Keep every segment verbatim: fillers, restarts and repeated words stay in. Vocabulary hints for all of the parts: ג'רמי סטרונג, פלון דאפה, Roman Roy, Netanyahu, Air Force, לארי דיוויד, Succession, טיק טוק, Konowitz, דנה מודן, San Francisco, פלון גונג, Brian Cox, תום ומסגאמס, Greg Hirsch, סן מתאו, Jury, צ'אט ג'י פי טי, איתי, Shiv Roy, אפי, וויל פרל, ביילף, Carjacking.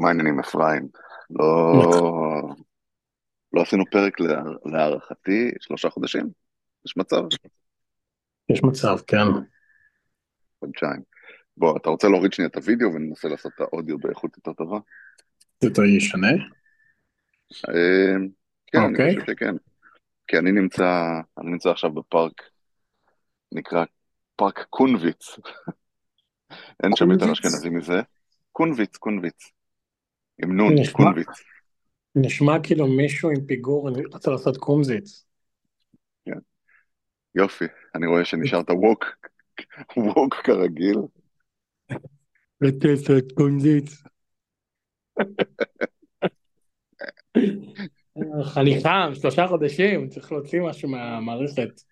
מעניינים אפרים, לא, לא עשינו פרק להערכתי שלושה חודשים, יש מצב? יש מצב, כן. חודשיים. בוא, אתה רוצה להוריד שנייה את הוידאו וננסה לעשות את האודיו באיכות יותר טובה? יותר ישנה? כן, אני חושב שכן. כי אני נמצא, אני נמצא עכשיו בפארק, נקרא פארק קונוויץ. אין שם יותר אשכנזי מזה. קונוויץ, קונוויץ. עם נון, קונוויץ. נשמע כאילו מישהו עם פיגור, אני רוצה לעשות קומזיץ. כן. יופי, אני רואה שנשארת ווק, ווק כרגיל. רוצה לעשות קומזיץ. אני חם, שלושה חודשים, צריך להוציא משהו מהמערכת.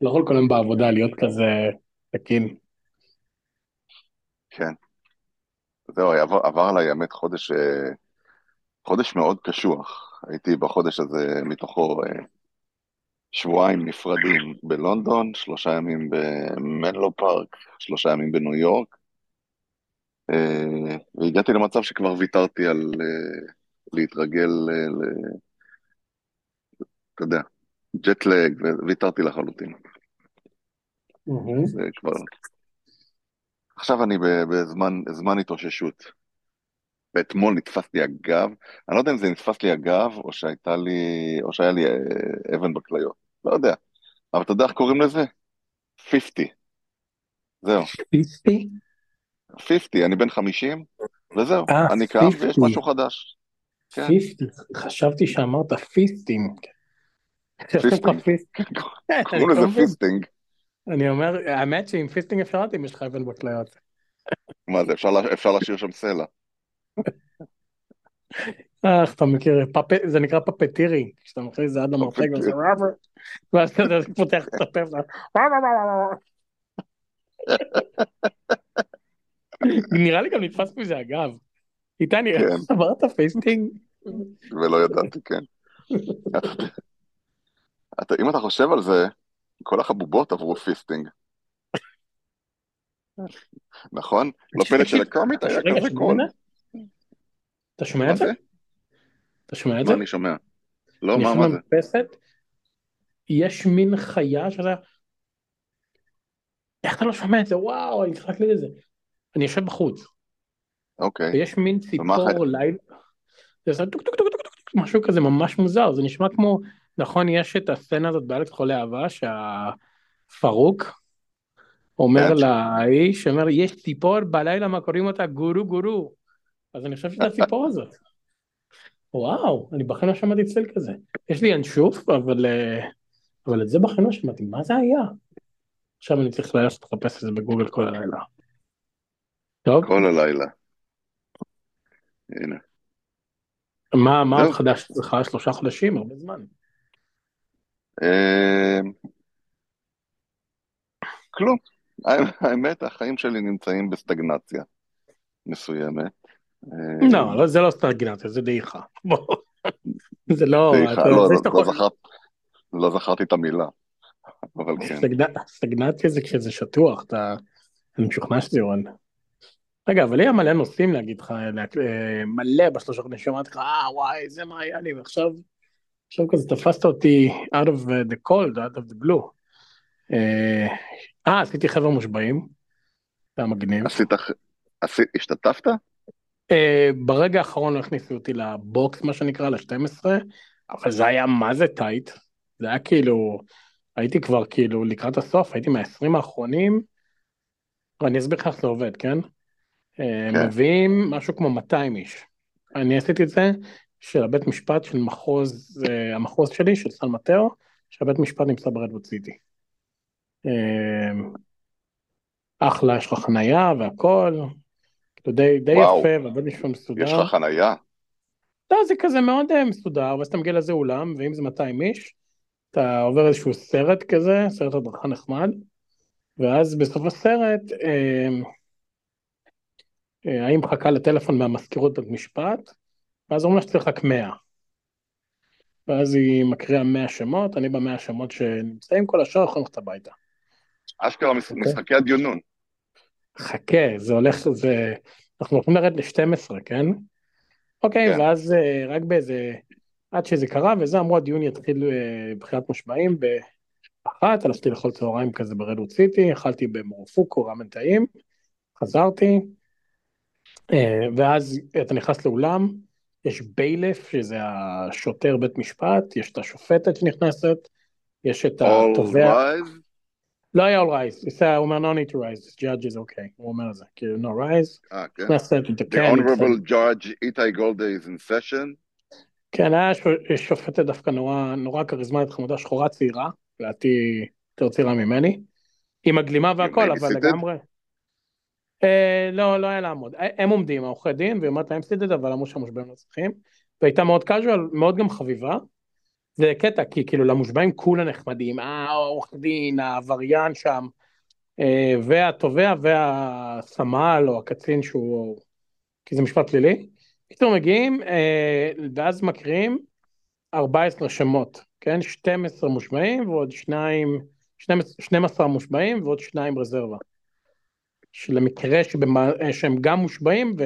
לא יכול כולם בעבודה להיות כזה תקין. כן. זהו, עבר עליי אמת חודש, חודש מאוד קשוח. הייתי בחודש הזה מתוכו שבועיים נפרדים בלונדון, שלושה ימים במנלו פארק, שלושה ימים בניו יורק. והגעתי למצב שכבר ויתרתי על להתרגל ל... אתה יודע, ג'טלג, ויתרתי לחלוטין. זה כבר... עכשיו אני בזמן התאוששות, ואתמול נתפס לי הגב, אני לא יודע אם זה נתפס לי הגב, או שהייתה לי, או שהיה לי אבן בכליות, לא יודע, אבל אתה יודע איך קוראים לזה? חמישים. זהו. חמישים? חמישים, אני בן חמישים, וזהו, אני קם ויש משהו חדש. חמישים, חשבתי שאמרת פיסטינג. קוראים לזה פיסטינג. אני אומר, האמת שעם פיסטינג אפשר להתאים, יש לך אבן בכליות. מה זה, אפשר להשאיר שם סלע. אך, אתה מכיר, זה נקרא פפטירי, כשאתה מכיר זה עד למרפק, ואז אתה פותח את הפה, נראה לי גם נתפס פה זה אגב. איתה נראה, עברת פיסטינג. ולא ידעתי, כן. אם אתה חושב על זה, כל החבובות עברו פיסטינג. נכון? לא פלא של הקומית, היה כזה קול. אתה שומע את זה? אתה שומע את זה? מה אני שומע? לא, מה, מה זה? יש מין חיה שזה... איך אתה לא שומע את זה? וואו, אני צריך להקליד את זה. אני יושב בחוץ. אוקיי. ויש מין ציפור לילה. זה עושה טוק טוק טוק טוק טוק, משהו כזה ממש מוזר, זה נשמע כמו... נכון, יש את הסצנה הזאת באלף חולה אהבה, שהפרוק אומר לאיש, אומר, יש ציפור בלילה, מה קוראים אותה? גורו גורו. אז אני חושב שזה הציפור הזאת. וואו, אני בחיים לא שמעתי צל כזה. יש לי אנשוף, אבל, אבל את זה בחיים לא שמעתי, מה זה היה? עכשיו אני צריך ללכת לחפש את זה בגוגל כל הלילה. טוב? כל הלילה. הנה. מה, מה החדש? זה חדש שלושה חודשים, הרבה זמן. כלום, האמת החיים שלי נמצאים בסטגנציה מסוימת. לא, זה לא סטגנציה, זה דעיכה. זה לא לא זכרתי את המילה, סטגנציה זה כשזה שטוח, אני משוכנע שזה יורן. רגע, אבל היה מלא נושאים להגיד לך, מלא בשלושה חודשים, אמרתי לך, אה וואי זה מה היה לי, ועכשיו עכשיו כזה תפסת אותי out of the cold, out of the blue. אה, עשיתי חבר מושבעים, זה היה מגניב. השתתפת? ברגע האחרון לא הכניסו אותי לבוקס, מה שנקרא, ל-שתים עשרה, אבל זה היה מה זה טייט, זה היה כאילו, הייתי כבר כאילו לקראת הסוף, הייתי מה-עשרים האחרונים, אני אסביר לך שזה עובד, כן? מביאים משהו כמו מאתיים איש, אני עשיתי את זה, של הבית משפט של מחוז, המחוז שלי, של סן מתאו, שהבית משפט נמצא ברדווד סיטי. אחלה, יש לך חנייה והכל, די, די יפה, והבית משפט מסודר. יש לך חנייה? לא, זה כזה מאוד מסודר, ואז אתה מגיע לזה אולם, ואם זה מאתיים איש, אתה עובר איזשהו סרט כזה, סרט הדרכה נחמד, ואז בסוף הסרט, האם מחכה לטלפון מהמזכירות בית משפט, ואז אומרים לך שצריך רק מאה, ואז היא מקריאה מאה שמות, אני במאה שמות שנמצאים, כל השאר יכולים ללכת הביתה. אשכרה משחקי הדיונון. חכה, זה הולך, זה... אנחנו יכולים לרדת ל-שתים עשרה, כן? אוקיי, ואז רק באיזה, עד שזה קרה, וזה אמרו, הדיון יתחיל בחיית מושבעים, באחת, הלכתי לאכול צהריים כזה ברדווד סיטי, אכלתי במורפוקו, רמן טעים, חזרתי, ואז אתה נכנס לאולם, יש ביילף, שזה השוטר בית משפט, יש את השופטת שנכנסת, יש את התובע... לא היה all rise, הוא אומר no need to rise, this judge is okay, הוא אומר זה, כאילו no rise, the honorable judge איתי גולדה is in session. כן, היה שופטת דווקא נורא כריזמנית, חמודה שחורה צעירה, לדעתי יותר צעירה ממני, היא מגלימה והכל, אבל לגמרי... לא, לא היה לעמוד, הם עומדים, העורכי דין, והיא אומרת להם סיטד, אבל המושבים לא צריכים, והייתה מאוד קאז'ואל, מאוד גם חביבה, זה קטע, כי כאילו למושבעים כולה נחמדים, העורך דין, העבריין שם, והתובע והסמל או הקצין שהוא, כי זה משפט פלילי, פתאום מגיעים, ואז מקרים ארבע עשרה שמות, כן? שתים עשרה מושבעים ועוד שניים, שתים עשרה מושבעים ועוד שניים רזרבה, שלמקרה שבמה, שהם גם מושבעים,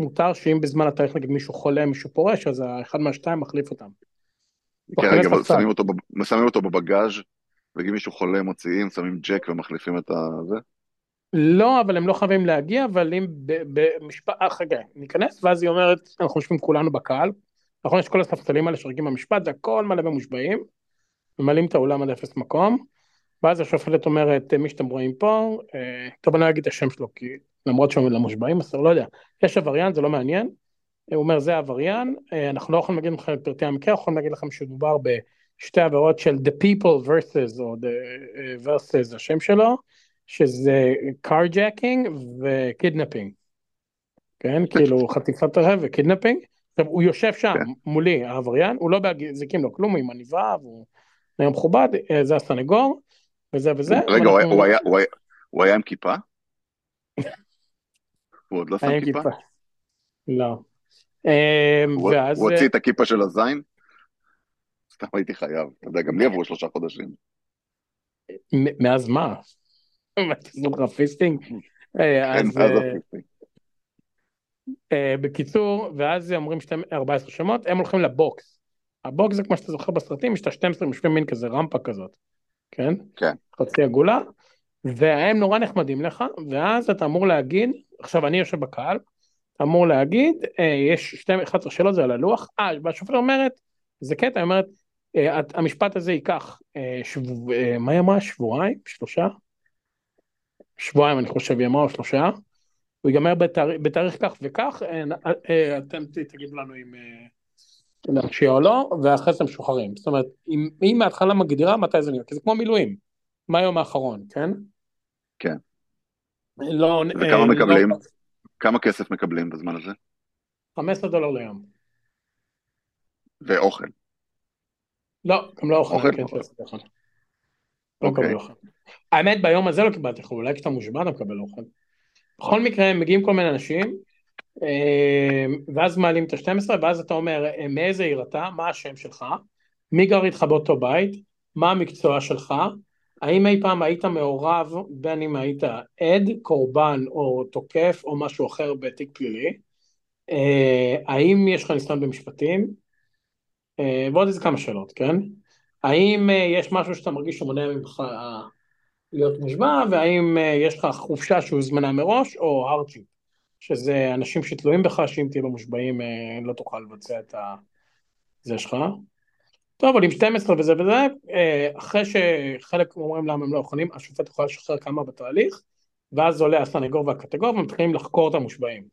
ומותר שאם בזמן התאריך נגיד מישהו חולה, מישהו פורש, אז האחד מהשתיים מחליף אותם. כן, גם שמים אותו, שמים אותו בבגאז' וגם מישהו חולה מוציאים, שמים ג'ק ומחליפים את זה? לא, אבל הם לא חייבים להגיע, אבל אם במשפט, חגי, ניכנס, ואז היא אומרת, אנחנו משפים כולנו בקהל, נכון, יש כל הספסלים האלה שרגים במשפט, זה הכל מלא במושבעים, ממלאים את האולם עד אפס מקום, ואז השופטת אומרת, מי שאתם רואים פה, טוב, אני לא אגיד את השם שלו, כי למרות שעומד למושבעים, אז לא יודע, יש עבריין, זה לא מעניין, הוא אומר, זה העבריין, אנחנו לא יכולים להגיד לכם את פרטי המקרה, אנחנו יכולים להגיד לכם שדובר בשתי עבירות של The People versus, או The versus, השם שלו, שזה Carjacking ו-Kidnapping. כן, כאילו חטיפת רכב ו-Kidnapping. עכשיו, הוא יושב שם, מולי, העבריין, הוא לא בהגזיקים לו כלום, הוא עם עניבה, והוא נהיה מכובד, זה הסנגור, וזה וזה. רגע, הוא היה עם כיפה? הוא עוד לא שם כיפה? לא. הוא הוציא את הכיפה של הזין? סתם הייתי חייב, אתה יודע, גם לי עברו שלושה חודשים. מאז מה? תזור רפיסטינג? בקיצור, ואז אומרים ארבע עשרה שמות, הם הולכים לבוקס. הבוקס זה כמו שאתה זוכר בסרטים, יש את ה-שתים עשרה משפים מין כזה רמפה כזאת, כן? כן. חצי עגולה, והם נורא נחמדים לך, ואז אתה אמור להגיד, עכשיו אני יושב בקהל, אמור להגיד, יש שתים עשרה שאלות, זה על הלוח, אה, והשופט אומרת, זה קטע, אומרת, המשפט הזה ייקח, מה היא אמרה? שבועיים? שלושה? שבועיים, אני חושב, היא אמרה, או שלושה, הוא ייגמר בתאריך כך וכך, אתם תגידו לנו אם להרשיע או לא, ואחרי זה משוחררים, זאת אומרת, אם מההתחלה מגדירה, מתי זה נראה, כי זה כמו מילואים, מה היום האחרון, כן? כן. וכמה מקבלים? כמה כסף מקבלים בזמן הזה? חמישה עשר דולר ליום. ואוכל? לא, גם לא אוכל. אוכל? לא מקבל אוכל. האמת, ביום הזה לא קיבלתי אוכל, אולי כשאתה מושבע אתה מקבל אוכל. בכל מקרה, מגיעים כל מיני אנשים, ואז מעלים את ה-שתים עשרה, ואז אתה אומר, מאיזה עיר אתה, מה השם שלך, מי גר איתך באותו בית, מה המקצוע שלך, האם אי פעם היית מעורב, בין אם היית עד, קורבן או תוקף או משהו אחר בתיק פלילי, האם יש לך ניסיון במשפטים, ועוד איזה כמה שאלות, כן? האם יש משהו שאתה מרגיש שמונע ממך להיות מושבע, והאם יש לך חופשה שהוזמנה מראש, או הארצ'יפ, שזה אנשים שתלויים בך, שאם תהיה במושבעים לא תוכל לבצע את זה שלך. טוב, עולים שתים עשרה וזה וזה, אחרי שחלק אומרים למה הם לא יכולים, השופט יכול לשחרר כמה בתהליך, ואז עולה הסנגור והקטגור, ומתחילים לחקור את המושבעים.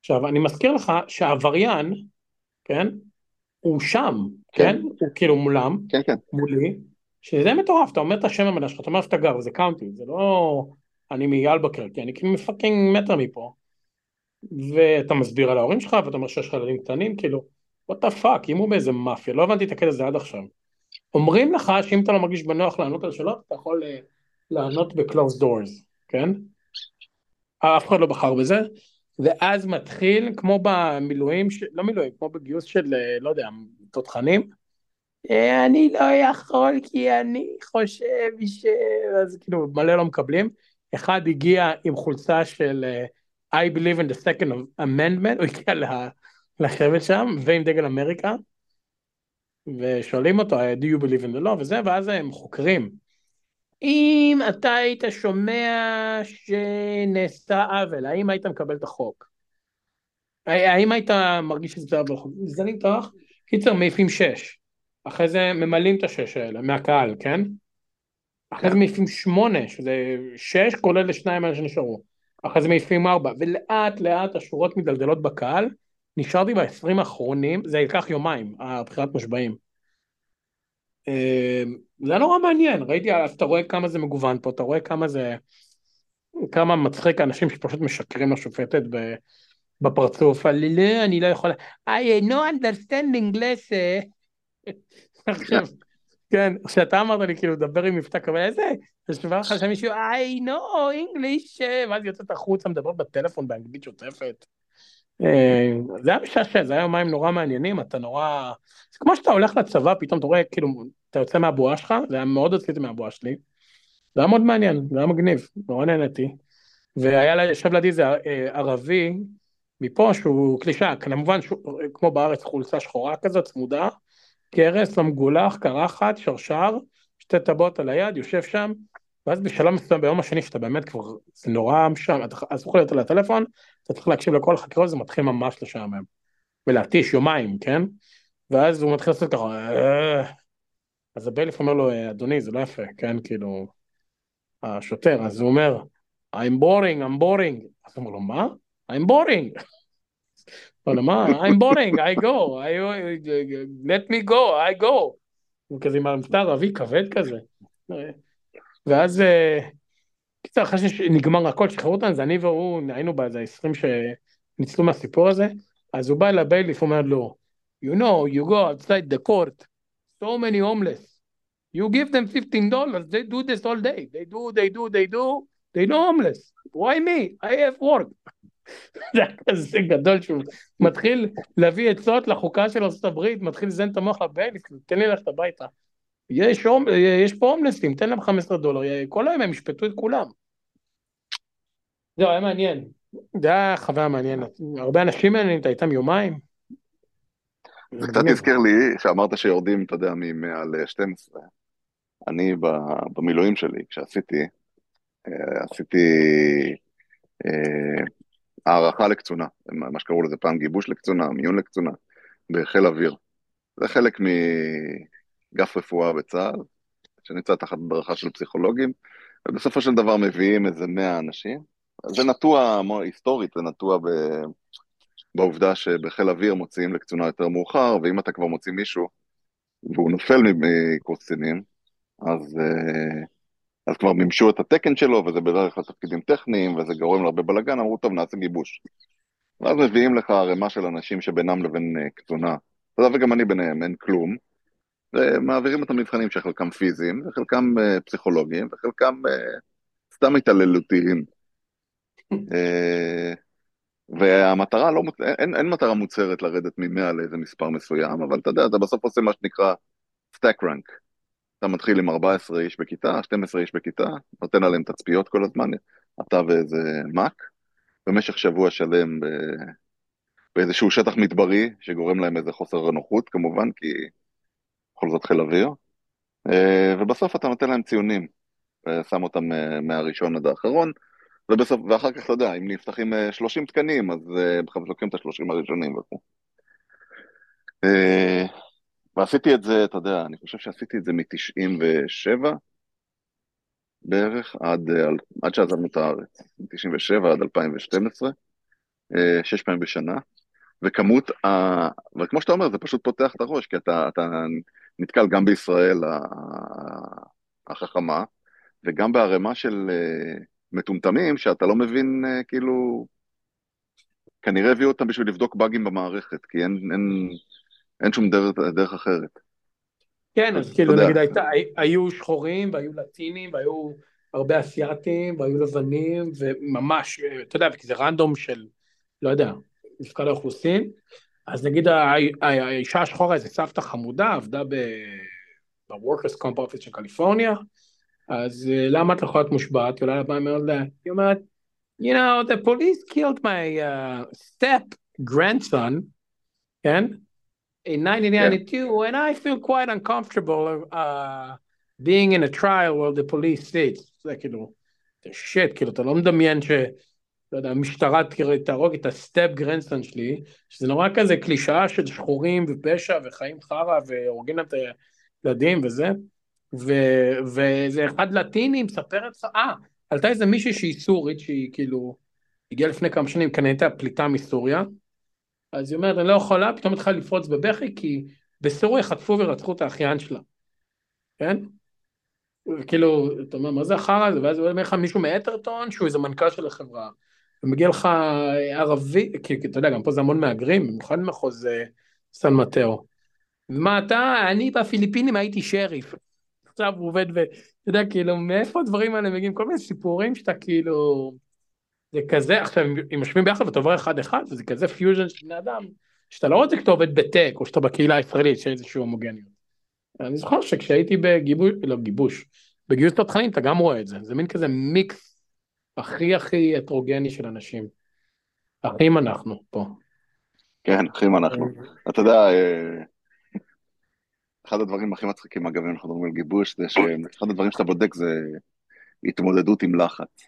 עכשיו, אני מזכיר לך שהעבריין, כן, הוא שם, כן, כן? הוא כאילו מולם, כן, כן. מולי, שזה מטורף, אתה אומר את השם המדע שלך, אתה אומר שאתה גר, וזה קאונטי, זה לא אני מאלבקר, כי אני כאילו מפאקינג מטר מפה, ואתה מסביר על ההורים שלך, ואתה אומר שיש ילדים קטנים, כאילו, what the fuck, אם הוא באיזה מאפיה, לא הבנתי את הקטע הזה עד עכשיו. אומרים לך שאם אתה לא מרגיש בנוח לענות על שאלות, אתה יכול לענות ב-closed doors, כן? אף אחד לא בחר בזה, ואז מתחיל, כמו במילואים, לא מילואים, כמו בגיוס של, לא יודע, תותחנים, אני לא יכול כי אני חושב ש... אז כאילו, מלא לא מקבלים. אחד הגיע עם חולצה של I believe in the second amendment, הוא הגיע לה... לחבר'ה שם, ועם דגל אמריקה, ושואלים אותו, do you believe in the law, וזה, ואז הם חוקרים. אם אתה היית שומע שנעשה עוול, האם היית מקבל את החוק? האם היית מרגיש שזה עוול? מזדלים תוך, קיצר מעיפים שש. אחרי זה ממלאים את השש האלה, מהקהל, כן? אחרי זה מעיפים שמונה, שזה שש, כולל לשניים האלה שנשארו. אחרי זה מעיפים ארבע, ולאט לאט השורות מדלדלות בקהל, נשארתי ב-עשרים האחרונים, זה ילקח יומיים, הבחירת משבעים. זה נורא מעניין, ראיתי, אתה רואה כמה זה מגוון פה, אתה רואה כמה זה, כמה מצחיק האנשים שפשוט משקרים לשופטת בפרצוף, לא, אני לא יכולה, I no understand English, עכשיו, כן, כשאתה אמרת לי, כאילו, דבר עם מבטא כבל, איזה, ששבר לך שמישהו, I know English, ואז יוצאת החוצה, מדברת בטלפון באנגלית שוטפת, זה היה משעשע, זה היה יומיים נורא מעניינים, אתה נורא, זה כמו שאתה הולך לצבא, פתאום אתה רואה, כאילו, אתה יוצא מהבועה שלך, זה היה מאוד עציתי מהבועה שלי, זה היה מאוד מעניין, זה היה מגניב, נורא נהנתי, והיה שב לידי זה ערבי, מפה שהוא קלישה, כמובן, כמו בארץ, חולצה שחורה כזאת, צמודה, קרס, למגולח, קרחת, שרשר, שתי טבעות על היד, יושב שם, ואז בשלום מסוים ביום השני, שאתה באמת כבר, זה נורא משם, אז תוכל להיות על הטלפון, אתה צריך להקשיב לכל החקירות, זה מתחיל ממש לשעמם, ולהטיש יומיים, כן? ואז הוא מתחיל לעשות ככה, אז הבלף אומר לו, אדוני, זה לא יפה, כן, כאילו, השוטר, אז הוא אומר, I'm boring, I'm boring, אז הוא אומר לו, מה? I'm boring, הוא אומר, מה? I'm boring, I go, let me go, I go, הוא כזה עם המבטא ערבי כבד כזה, ואז, קיצר, אחרי שנגמר הכל, שחררו אותנו, אז אני והוא, היינו באיזה עשרים שניצלו מהסיפור הזה, אז הוא בא אל הבייליף, הוא אומר לו, you know, you go outside the court, so many homeless, you give them fifteen dollars, they do this all day, they do, they do, they do, they no homeless, why me? I have work. זה כזה גדול שהוא מתחיל להביא עצות לחוקה של ארצות הברית, מתחיל לזיין את המוח לבייליף, תן לי ללכת הביתה. יש, יש פה הומלסים, תן להם חמישה עשר דולר, כל היום הם ישפטו את כולם. זהו, היה מעניין. זה היה חוויה מעניינת. הרבה אנשים מעניינים, אתה איתם יומיים. זה קצת הזכיר לי, שאמרת שיורדים, אתה יודע, ממאה ל-שתים עשרה. אני במילואים שלי, כשעשיתי, עשיתי הערכה לקצונה, מה שקראו לזה פעם, גיבוש לקצונה, מיון לקצונה, בחיל אוויר. זה חלק מ... גף רפואה בצה"ל, שנמצא תחת ברכה של פסיכולוגים, ובסופו של דבר מביאים איזה מאה אנשים. זה נטוע היסטורית, זה נטוע ב... בעובדה שבחיל אוויר מוציאים לקצונה יותר מאוחר, ואם אתה כבר מוציא מישהו, והוא נופל מקורס קצינים, אז, אז כבר ממשו את התקן שלו, וזה בדרך כלל תפקידים טכניים, וזה גורם להרבה בלגן, אמרו, טוב, נעשה גיבוש. ואז מביאים לך הרמה של אנשים שבינם לבין קצונה, אתה יודע, וגם אני ביניהם, אין כלום, ומעבירים את המבחנים שחלקם פיזיים, וחלקם uh, פסיכולוגיים, וחלקם uh, סתם התעללותיים. uh, והמטרה לא, אין, אין מטרה מוצרת לרדת ממאה לאיזה מספר מסוים, אבל אתה יודע, אתה בסוף עושה מה שנקרא stack rank. אתה מתחיל עם ארבע עשרה איש בכיתה, שתים עשרה איש בכיתה, נותן עליהם תצפיות כל הזמן, אתה ואיזה מק, במשך שבוע שלם ב... באיזשהו שטח מדברי, שגורם להם איזה חוסר נוחות כמובן, כי... בכל זאת חיל אוויר, ובסוף אתה נותן להם ציונים, שם אותם מהראשון עד האחרון, ובסוף, ואחר כך אתה יודע, אם נפתחים שלושים תקנים, אז בכלל לוקחים את השלושים הראשונים וכו. ועשיתי את זה, אתה יודע, אני חושב שעשיתי את זה מ-תשעים ושבע בערך, עד, עד שעזבנו את הארץ, מ-תשעים ושבע עד אלפיים ושתים עשרה, שש פעמים בשנה, וכמות, ה... אבל כמו שאתה אומר, זה פשוט פותח את הראש, כי אתה, אתה נתקל גם בישראל החכמה, וגם בהרמה של מטומטמים, שאתה לא מבין, כאילו, כנראה הביאו אותם בשביל לבדוק באגים במערכת, כי אין, אין, אין שום דרך, דרך אחרת. כן, אז כאילו, נגיד, הייתה, היו שחורים, והיו לטינים, והיו הרבה אסיאטים, והיו לבנים, וממש, אתה יודע, כי זה רנדום של, לא יודע, נפקד האוכלוסין, אז נגיד האישה השחורה, איזה סבתא חמודה, עבדה ב-Workers' Comp Office של קליפורניה, אז למה את יכולה להיות מושבעת? אולי לבא מאוד לה, היא אומרת, you know, the police killed my uh, step-grandson, כן? In nineteen ninety-two, and I feel quite uncomfortable uh, being in a trial where the police states, זה כאילו, זה shit, כאילו, אתה לא מדמיין ש... לא יודע, המשטרה תהרוג את הסטפ גרנדסון שלי, שזה נורא כזה קלישאה של שחורים ופשע וחיים חרה והורגים את הילדים וזה, ו... וזה אחד לטיני מספר את זה, אה, עלתה איזה מישהי שהיא סורית, שהיא כאילו, הגיעה לפני כמה שנים, כאן הייתה פליטה מסוריה, אז היא אומרת, אני לא יכולה, פתאום התחילה לפרוץ בבכי, כי בסוריה חטפו ורצחו את האחיין שלה, כן? וכאילו, אתה אומר, מה זה החרה? ואז הוא אומר לך מישהו מאתרטון, שהוא איזה מנכ"ל של החברה, ומגיע לך ערבי, כי אתה יודע, גם פה זה המון מהגרים, במיוחד מחוז סן מטאו. ומה אתה? אני בפיליפינים הייתי שריף. עכשיו הוא עובד, ואתה יודע, כאילו, מאיפה הדברים האלה מגיעים? כל מיני סיפורים שאתה כאילו... זה כזה, עכשיו, אם משמיעים ביחד ואתה עובר אחד-אחד, זה כזה פיוז'ן של בני אדם, שאתה לא רוצה כתוב את בטק, או שאתה בקהילה הישראלית, שאיזשהו הומוגניות. אני זוכר שכשהייתי בגיבוש, לא גיבוש, בגיוס לתכנים, אתה גם רואה את זה. זה מין כזה מיקס הכי הכי הטרוגני של אנשים. אחים אנחנו פה. כן, אחים אנחנו. אתה יודע, אחד הדברים הכי מצחיקים, אגב, אם אנחנו מדברים על גיבוש, זה שאחד הדברים שאתה בודק זה התמודדות עם לחץ.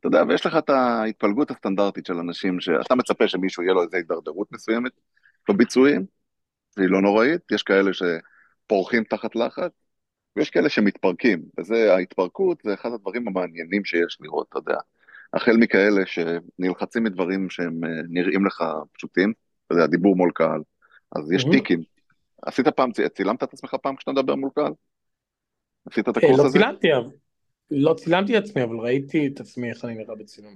אתה יודע, ויש לך את ההתפלגות הסטנדרטית של אנשים, שאתה מצפה שמישהו יהיה לו איזו הידרדרות מסוימת, לא ביצועים, היא לא נוראית, יש כאלה שפורחים תחת לחץ, ויש כאלה שמתפרקים, וזה, ההתפרקות זה אחד הדברים המעניינים שיש לראות, אתה יודע, החל מכאלה שנלחצים מדברים שהם נראים לך פשוטים, אתה יודע, דיבור מול קהל, אז יש טיקים, עשית פעם, צילמת את עצמך פעם כשאתה מדבר מול קהל? עשית את הקורס הזה? לא צילמתי, אבל. לא צילמתי עצמי, אבל ראיתי את עצמי איך אני נראה בצילום.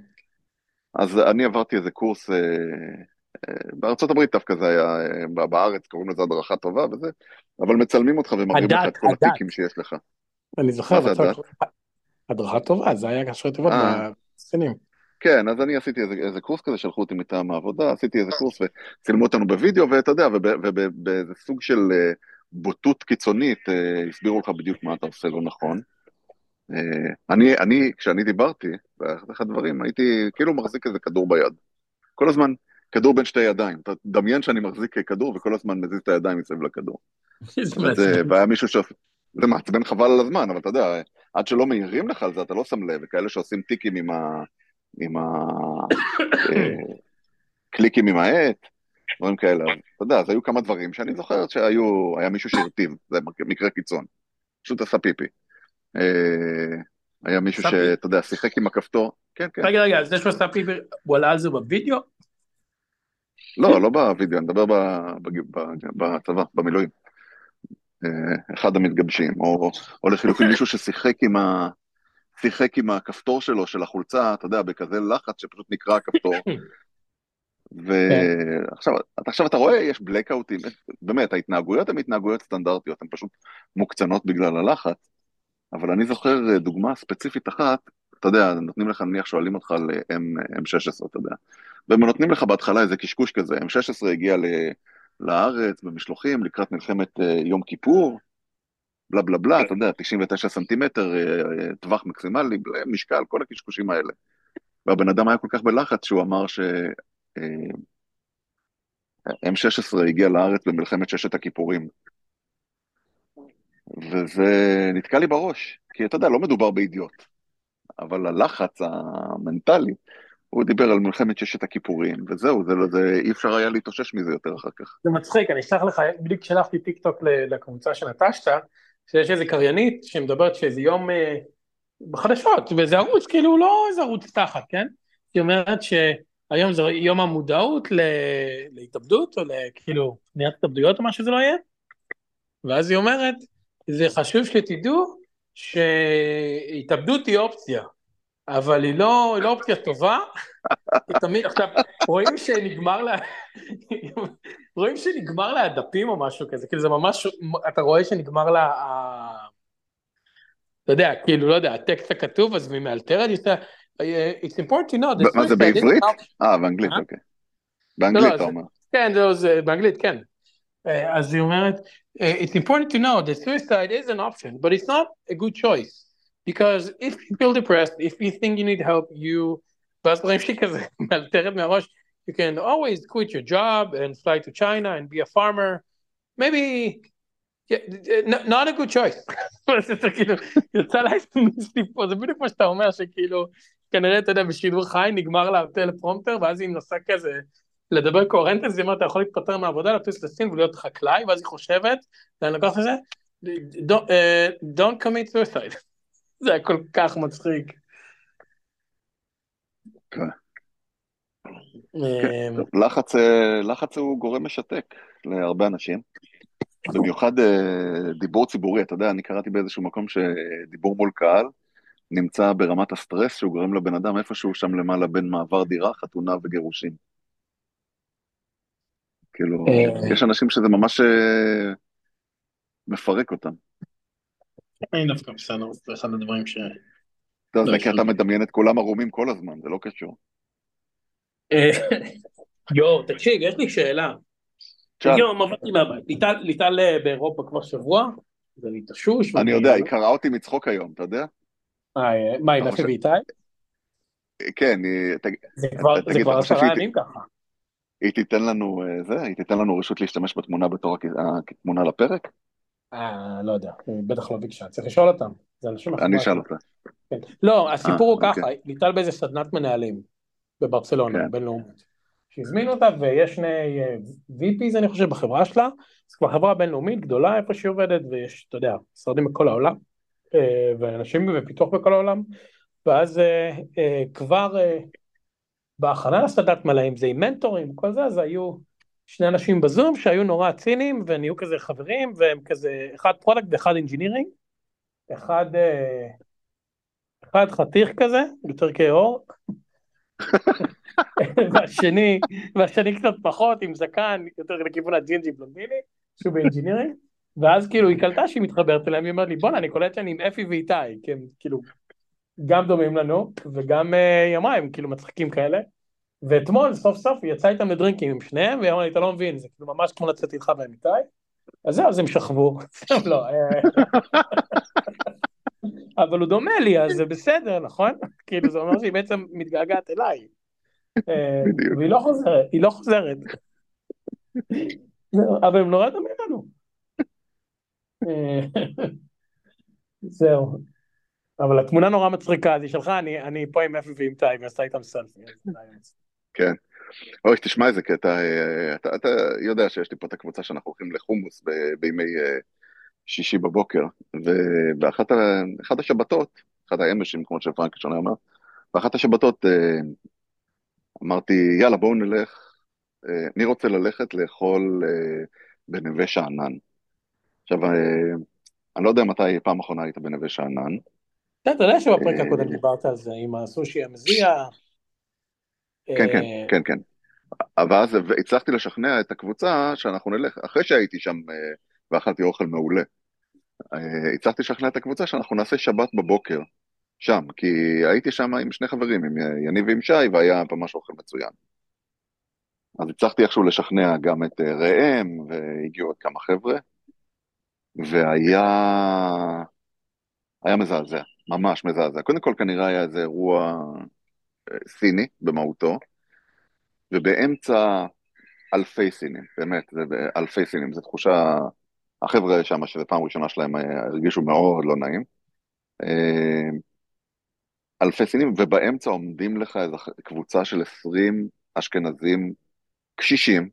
אז אני עברתי איזה קורס, אה, אה, בארצות הברית דווקא זה היה, אה, בארץ קוראים לזה הדרכה טובה וזה, אבל מצלמים אותך ומראים לך את כל הטיקים שיש לך. אני זוכר, הדרכה טובה, זה היה קשרי טובות בסנים. כן, אז אני עשיתי איזה, איזה קורס כזה, שלחו אותי מטעם העבודה, עשיתי איזה קורס וצילמו אותנו בווידאו, ואתה יודע, ובאיזה סוג של בוטות קיצונית, הסבירו לך בדיוק מה אתה עושה לא נכון. אני, אני, כשאני דיברתי, באחד הדברים, הייתי כאילו מחזיק איזה כדור ביד. כל הזמן, כדור בין שתי ידיים. אתה דמיין שאני מחזיק כדור, וכל הזמן מזיז את הידיים מסביב לכדור. זה, והיה מישהו ש... זה מעצבן חבל על הזמן, אבל אתה יודע, עד שלא מהירים לך על זה, אתה לא שם לב, וכאלה שעושים טיקים עם ה... עם ה... קליקים עם העט, דברים כאלה. אתה יודע, אז היו כמה דברים שאני זוכרת שהיו... היה מישהו שהרטיב, זה מקרה קיצון. פשוט עשה פיפי. היה מישהו שאתה יודע, שיחק עם הכפתור. רגע, רגע, אז זה שהוא עשה פיפי, הוא עלה על זה בווידאו? לא, לא בווידאו, אני מדבר בצבא, במילואים. אחד המתגבשים, או לחילופין מישהו ששיחק עם הכפתור שלו, של החולצה, אתה יודע, בכזה לחץ שפשוט נקרא הכפתור. ועכשיו אתה רואה, יש בלקאוטים, באמת, ההתנהגויות הן התנהגויות סטנדרטיות, הן פשוט מוקצנות בגלל הלחץ. אבל אני זוכר דוגמה ספציפית אחת, אתה יודע, נותנים לך, נניח, שואלים אותך על אם שש עשרה, אתה יודע. והם נותנים לך בהתחלה איזה קשקוש כזה, אם שש עשרה הגיע לארץ במשלוחים, לקראת מלחמת יום כיפור, בלה בלה בלה, אתה יודע, תשעים ותשעה סנטימטר, טווח מקסימלי, משקל, כל הקשקושים האלה. והבן אדם היה כל כך בלחץ שהוא אמר ש... אם שש עשרה הגיע לארץ במלחמת ששת הכיפורים. וזה נתקע לי בראש, כי אתה יודע, לא מדובר באידיוט, אבל הלחץ המנטלי, הוא דיבר על מלחמת ששת הכיפורים, וזהו, זה, זה, אי אפשר היה להתאושש מזה יותר אחר כך. זה מצחיק, אני אשלח לך, בדיוק שלחתי טיק טוק לקבוצה שנטשת, שיש איזו קריינית שמדברת שזה יום אה, בחדשות, וזה ערוץ, כאילו לא איזה ערוץ תחת, כן? היא אומרת שהיום זה יום המודעות להתאבדות, או כאילו פניית התאבדויות או מה שזה לא יהיה, ואז היא אומרת, זה חשוב שתדעו שהתאבדות היא אופציה, אבל היא לא, היא לא אופציה טובה, היא תמיד, עכשיו, רואים שנגמר לה, רואים שנגמר לה הדפים או משהו כזה, כאילו זה ממש, אתה רואה שנגמר לה, אתה יודע, כאילו, לא יודע, הטקסט הכתוב, אז ממאלתרת, it's important to know, מה זה בעברית? אה, באנגלית, אוקיי, באנגלית אתה אומר. כן, זה באנגלית, כן. אז היא אומרת, it's important to know that suicide is an option, but it's not a good choice, because if you feel depressed, if you think you need help, you, ואז דברים שלי כזה, מאלתרת מהראש, You can always quit your job and fly to China and be a farmer. Maybe yeah, not, not a good choice. זה כאילו, יצא להסתים פה, זה בדיוק מה שאתה אומר, שכאילו, כנראה, אתה יודע, בשידור חי נגמר לה טלפרומפטר, ואז היא מנסה כזה לדבר קוהרנטית, זאת אומרת, אתה יכול להתפטר מהעבודה, לטוס לסין ולהיות חקלאי, ואז היא חושבת, ואני לקחת את זה, don't, uh, don't commit suicide. זה היה כל כך מצחיק. לחץ הוא גורם משתק להרבה אנשים, במיוחד דיבור ציבורי. אתה יודע, אני קראתי באיזשהו מקום שדיבור מול קהל נמצא ברמת הסטרס שהוא גורם לבן אדם איפשהו שם למעלה בין מעבר דירה, חתונה וגירושים. כאילו, יש אנשים שזה ממש מפרק אותם. אני דווקא בסדר, זה אחד הדברים ש... זה כי אתה מדמיין את כולם ערומים כל הזמן, זה לא קשור. יו, תקשיב, יש לי שאלה. היום עברתי מהבית, ליטל באירופה כבר שבוע, זה להתשוש. אני יודע, היא קראה אותי מצחוק היום, אתה יודע? מה, היא נפה ואיתי? כן, זה כבר עשרה ימים ככה. היא תיתן לנו זה, היא תיתן לנו רשות להשתמש בתמונה בתור התמונה לפרק? אה, לא יודע, היא בטח לא ביקשה, צריך לשאול אותם. אני אשאל אותה. לא, הסיפור הוא ככה, ליטל באיזה סדנת מנהלים. בברצלונה, בינלאומית. שהזמינו אותה, ויש שני ויפיז, אני חושב, בחברה שלה, זו כבר חברה בינלאומית גדולה, איפה שהיא עובדת, ויש, אתה יודע, משרדים בכל העולם, ואנשים ופיתוח בכל העולם, ואז כבר בהכנה לסדת מלאים, זה עם מנטורים, כל זה, אז היו שני אנשים בזום, שהיו נורא ציניים, ונהיו כזה חברים, והם כזה, אחד פרודקט ואחד אינג'ינירינג, אחד, אחד חתיך כזה, יותר כאור, והשני, והשני קצת פחות עם זקן, יותר לכיוון הג'ינג'י בלונדיני, שהוא באנג'ינירינג, ואז כאילו היא קלטה שהיא מתחברת אליהם, היא אומרת לי, בונה, אני קולט שאני עם אפי ואיתי, כי הם כאילו גם דומים לנו, וגם היא אמרה, הם כאילו מצחיקים כאלה, ואתמול סוף סוף היא יצאה איתם לדרינקים עם שניהם, והיא אמרה לי, אתה לא מבין, זה כאילו ממש כמו לצאת איתך והם איתי, אז זהו, אז הם שכבו, לא, אבל הוא דומה לי, אז זה בסדר, נכון? כאילו, זה אומר שהיא בעצם מתגעגעת אליי. והיא לא חוזרת, היא לא חוזרת. אבל הם נורא דומים לנו. זהו. אבל התמונה נורא מצחיקה, אז היא שלחה, אני פה עם אפי ועם טי, ועשתה איתם סלפי. כן. אוי, תשמע איזה קטע, אתה יודע שיש לי פה את הקבוצה שאנחנו הולכים לחומוס בימי... שישי בבוקר, ובאחת אחת השבתות, אחת האמשים, כמו שפרנק שונה אמר, באחת השבתות אמרתי, יאללה, בואו נלך, אני רוצה ללכת לאכול בנווה שאנן. עכשיו, אני לא יודע מתי פעם אחרונה היית בנווה שאנן. אתה יודע שבפרק הקודם דיברת על זה, עם הסושי המזיע. כן, כן, כן, כן. אבל אז הצלחתי לשכנע את הקבוצה שאנחנו נלך, אחרי שהייתי שם... ואכלתי אוכל מעולה. הצלחתי לשכנע את הקבוצה שאנחנו נעשה שבת בבוקר, שם, כי הייתי שם עם שני חברים, עם יניב ועם שי, והיה ממש אוכל מצוין. אז הצלחתי איכשהו לשכנע גם את ראם, והגיעו עוד כמה חבר'ה, והיה... היה מזעזע, ממש מזעזע. קודם כל כנראה היה איזה אירוע סיני במהותו, ובאמצע אלפי סינים, באמת, אלפי סינים, זו תחושה... החבר'ה שם, שזו פעם ראשונה שלהם, הרגישו מאוד לא נעים. אלפי סינים, ובאמצע עומדים לך איזו קבוצה של עשרים אשכנזים קשישים,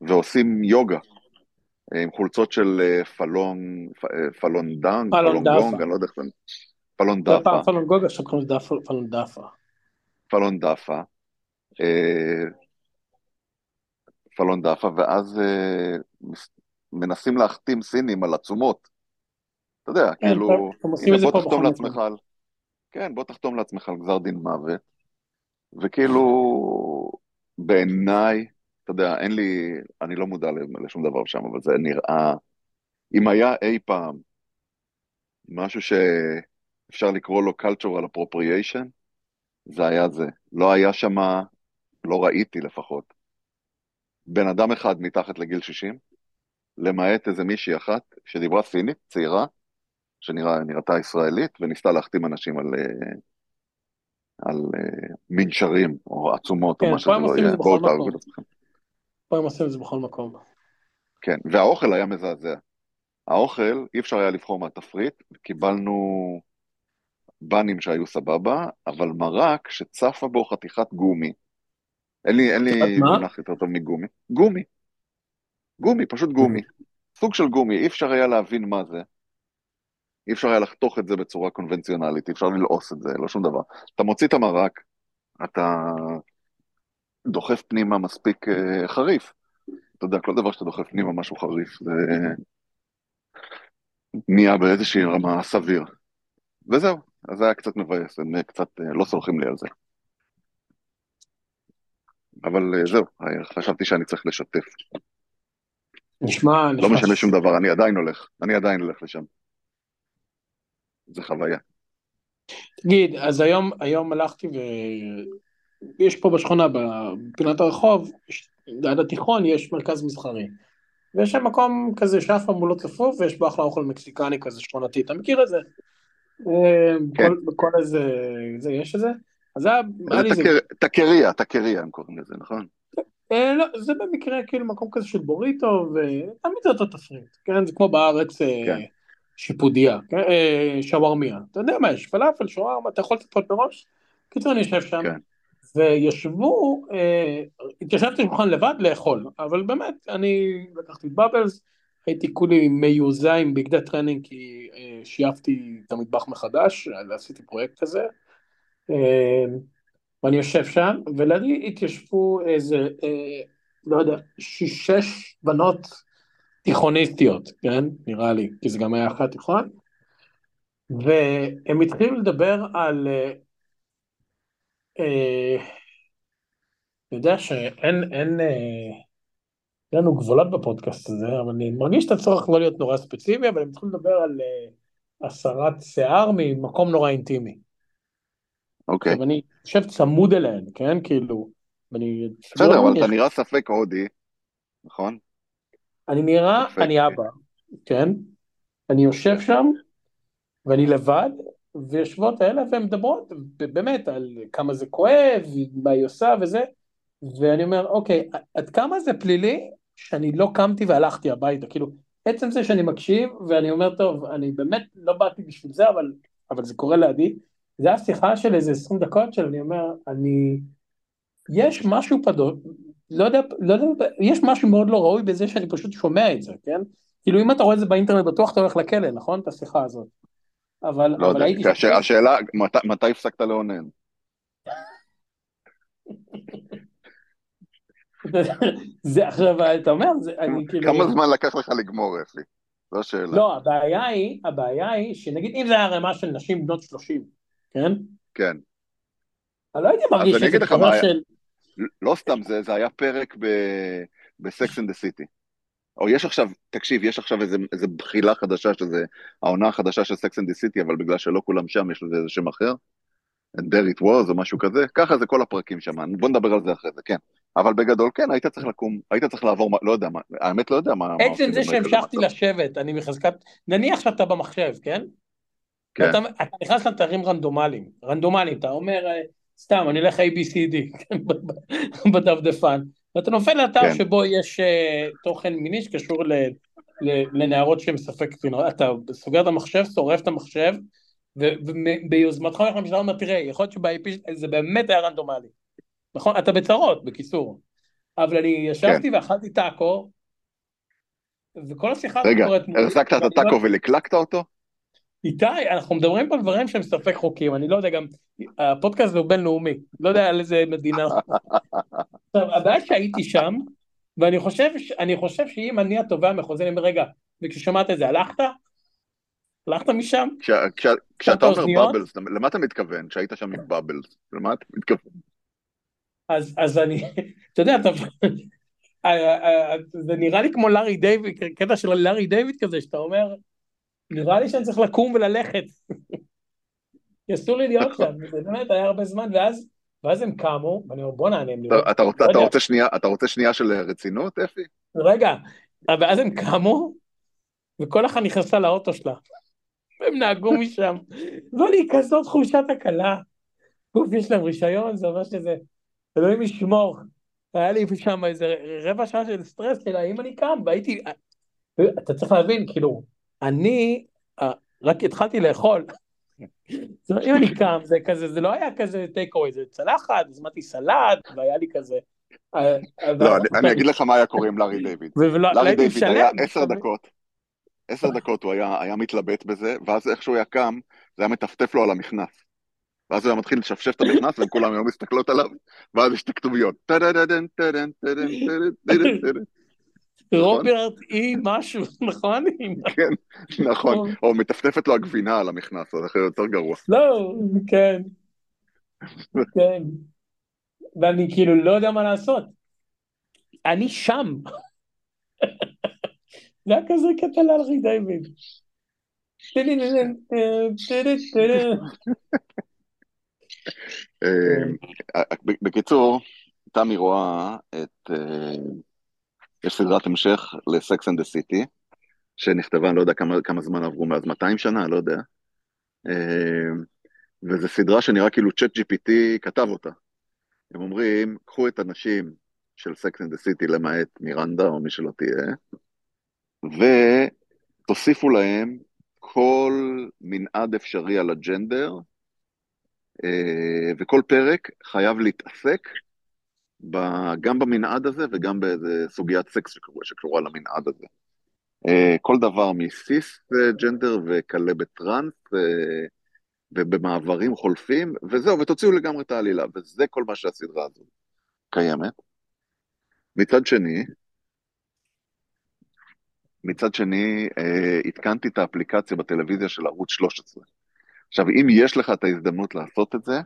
ועושים יוגה, עם חולצות של פלון, פלון דנג, פלון גונג, אני לא יודע איך זה... פלון דאפה. פלון גונג, עכשיו קוראים פלון דאפה. פלון דאפה. פלון דאפה, ואז... מנסים להחתים סינים על עצומות. אתה יודע, כאילו, בוא תחתום לעצמך על... כן, בוא תחתום לעצמך על גזר דין מוות, וכאילו, בעיניי, אתה יודע, אין לי, אני לא מודע לשום דבר שם, אבל זה נראה, אם היה אי פעם, משהו שאפשר לקרוא לו cultural appropriation, זה היה זה. לא היה שם, לא ראיתי לפחות, בן אדם אחד מתחת לגיל שישים, למעט איזה מישהי אחת שדיברה סינית, צעירה, שנראתה ישראלית, וניסתה להחתים אנשים על, על מנשרים או עצומות או מה שזה לא יהיה. פעם עושים את זה בכל מקום. כן, והאוכל היה מזעזע. האוכל, אי אפשר היה לבחור מהתפריט, קיבלנו בנים שהיו סבבה, אבל מרק שצפה בו חתיכת גומי. אין לי, אין לי מונח יותר טוב מגומי. גומי. גומי, פשוט גומי. סוג של גומי, אי אפשר היה להבין מה זה. אי אפשר היה לחתוך את זה בצורה קונבנציונלית, אי אפשר ללעוס את זה, לא שום דבר. אתה מוציא את המרק, אתה דוחף פנימה מספיק חריף. אתה יודע, כל דבר שאתה דוחף פנימה משהו חריף, זה נהיה באיזושהי רמה סביר. וזהו, אז זה היה קצת מבייס, הם קצת לא סולחים לי על זה. אבל זהו, חשבתי שאני צריך לשתף. נשמע, לא משנה שום דבר, אני עדיין הולך, אני עדיין הולך לשם. זה חוויה. תגיד, אז היום, היום הלכתי ויש פה בשכונה, בפינת הרחוב, עד התיכון יש מרכז מסחרי. ויש שם מקום כזה שאף פעם הוא לא צפוף, ויש בו אחלה אוכל מקסיקני כזה שכונתי. אתה מכיר את זה? כן. בכל איזה, זה יש את זה? אז היה לי זה... תקריה, תקריה הם קוראים לזה, נכון? לא, זה במקרה כאילו מקום כזה של בוריטו, ותמיד זה אותו תפריט, כן? זה כמו בארץ... שיפודיה, שווארמיה, אתה יודע מה יש, פלאפל, שווארמה, אתה יכול לצפות בראש, קיצור אני יושב שם, וישבו, התיישבתי שולחן לבד לאכול, אבל באמת, אני לקחתי את בבלס, הייתי כולי מיוזע עם בגדי טרנינג, כי שייפתי את המטבח מחדש, עשיתי פרויקט הזה, ואני יושב שם, ולדי התיישבו איזה, לא יודע, שש בנות, תיכוניסטיות, כן? נראה לי, כי זה גם היה אחת תיכון. והם התחילו לדבר על... אני יודע שאין... אין לנו גבולות בפודקאסט הזה, אבל אני מרגיש את הצורך לא להיות נורא ספציפי, אבל הם התחילו לדבר על הסרת שיער ממקום נורא אינטימי. אוקיי. ואני חושב צמוד אליהן, כן? כאילו... בסדר, אבל אתה נראה ספק הודי, נכון? אני נראה, אני אבא, כן? אני יושב שם, ואני לבד, ויושבות האלה, והן מדברות באמת על כמה זה כואב, מה היא עושה וזה, ואני אומר, אוקיי, עד כמה זה פלילי, שאני לא קמתי והלכתי הביתה, כאילו, עצם זה שאני מקשיב, ואני אומר, טוב, אני באמת לא באתי בשביל זה, אבל, אבל זה קורה לידי, זה היה שיחה של איזה עשרים דקות, שאני אומר, אני, יש משהו פדול, לא יודע, לא יודע, יש משהו מאוד לא ראוי בזה שאני פשוט שומע את זה, כן? כאילו אם אתה רואה את זה באינטרנט בטוח אתה הולך לכלא, נכון? את השיחה הזאת. אבל, לא אבל יודע, השאל... שפשוט... השאלה, מת, מתי הפסקת לעונן? זה עכשיו, אתה אומר, זה, אני כאילו... כמה זמן לקח לך לגמור, אפלי? זו השאלה. לא, הבעיה היא, הבעיה היא, שנגיד אם זה היה רמה של נשים בנות שלושים, כן? כן. אני לא הייתי מרגיש שזה רמה של... לא סתם זה, זה היה פרק ב-Sex and the City. או יש עכשיו, תקשיב, יש עכשיו איזו בחילה חדשה, שזה העונה החדשה של Sex and the City, אבל בגלל שלא כולם שם, יש לזה איזה שם אחר. And there it was, או משהו כזה. ככה זה כל הפרקים שם, בוא נדבר על זה אחרי זה, כן. אבל בגדול, כן, היית צריך לקום, היית צריך לעבור, לא יודע מה, האמת לא יודע מה... עצם זה שהמשכתי לשבת, אני מחזקת, נניח שאתה במחשב, כן? כן. אתה נכנס לתארים רנדומליים, רנדומליים, אתה אומר... סתם, אני אלך איי בי סי די בדפדפן, ואתה נופל לאתר שבו יש תוכן מיני שקשור לנערות שהן ספק קטינות, אתה סוגר את המחשב, שורף את המחשב, וביוזמתך הולך למשל אומר, תראה, יכול להיות שב-איי פי זה באמת היה רנדומלי, נכון? אתה בצרות, בקיצור, אבל אני ישבתי ואכלתי טאקו, וכל השיחה... רגע, הרסקת את הטאקו ולקלקת אותו? איתי, אנחנו מדברים פה דברים שהם ספק חוקים, אני לא יודע גם, הפודקאסט הוא בינלאומי, לא יודע על איזה מדינה. עכשיו, הבעיה שהייתי שם, ואני חושב, אני חושב שאם אני הטובה מחוזן, אני אומר, רגע, וכששמעת את זה, הלכת? הלכת משם? כשאתה אומר בבלס, למה אתה מתכוון? כשהיית שם עם בבלס, למה אתה מתכוון? אז אני, אתה יודע, אתה... זה נראה לי כמו לארי דיוויד, קטע של לארי דיוויד כזה, שאתה אומר... נראה לי שאני צריך לקום וללכת. יסו לי להיות שם, באמת היה הרבה זמן, ואז, ואז הם קמו, ואני אומר, בוא נענם לראות. אתה רוצה, אתה רוצה שנייה, אתה רוצה שנייה של רצינות, אפי? רגע, ואז הם קמו, וכל אחד נכנסה לאוטו שלה, והם נהגו משם. ואני כזאת חושת הקלה, פוף, יש להם רישיון, זה אומר שזה, אלוהים ישמור. היה לי שם איזה רבע שעה של סטרס, כאילו, אם אני קם, והייתי, אתה צריך להבין, כאילו, אני, רק התחלתי לאכול, אם אני קם, זה כזה, זה לא היה כזה טייק אווי, זה צלחת, הזמנתי סלט, והיה לי כזה. לא, אני אגיד לך מה היה קורה עם לארי דיוויד. לארי דיוויד היה עשר דקות, עשר דקות הוא היה מתלבט בזה, ואז איכשהו היה קם, זה היה מטפטף לו על המכנס. ואז הוא היה מתחיל לשפשף את המכנס, והם כולם היום מסתכלות עליו, ואז יש את הכתוביות. רוברט אי משהו, נכון? כן, נכון. או מטפטפת לו הגבינה על המכנס, אז אחרי יותר גרוע. לא, כן. כן. ואני כאילו לא יודע מה לעשות. אני שם. זה היה כזה קטע לארי דיוויד. בקיצור, תמי רואה את... יש סדרת המשך ל-Sex and the City, שנכתבה, אני לא יודע כמה, כמה זמן עברו, מאז מאתיים שנה, לא יודע. וזו סדרה שנראה כאילו צ'אט ג'י פי טי כתב אותה. הם אומרים, קחו את הנשים של Sex and the City, למעט מירנדה או מי שלא תהיה, ותוסיפו להם כל מנעד אפשרי על הג'נדר, וכל פרק חייב להתעסק, גם במנעד הזה וגם באיזה סוגיית סקס שקשורה למנעד הזה. כל דבר מסיס ג'נדר וכלבת טרנס ובמעברים חולפים, וזהו, ותוציאו לגמרי את העלילה, וזה כל מה שהסדרה הזו קיימת. מצד שני, מצד שני, התקנתי את האפליקציה בטלוויזיה של ערוץ שלוש עשרה. עכשיו, אם יש לך את ההזדמנות לעשות את זה,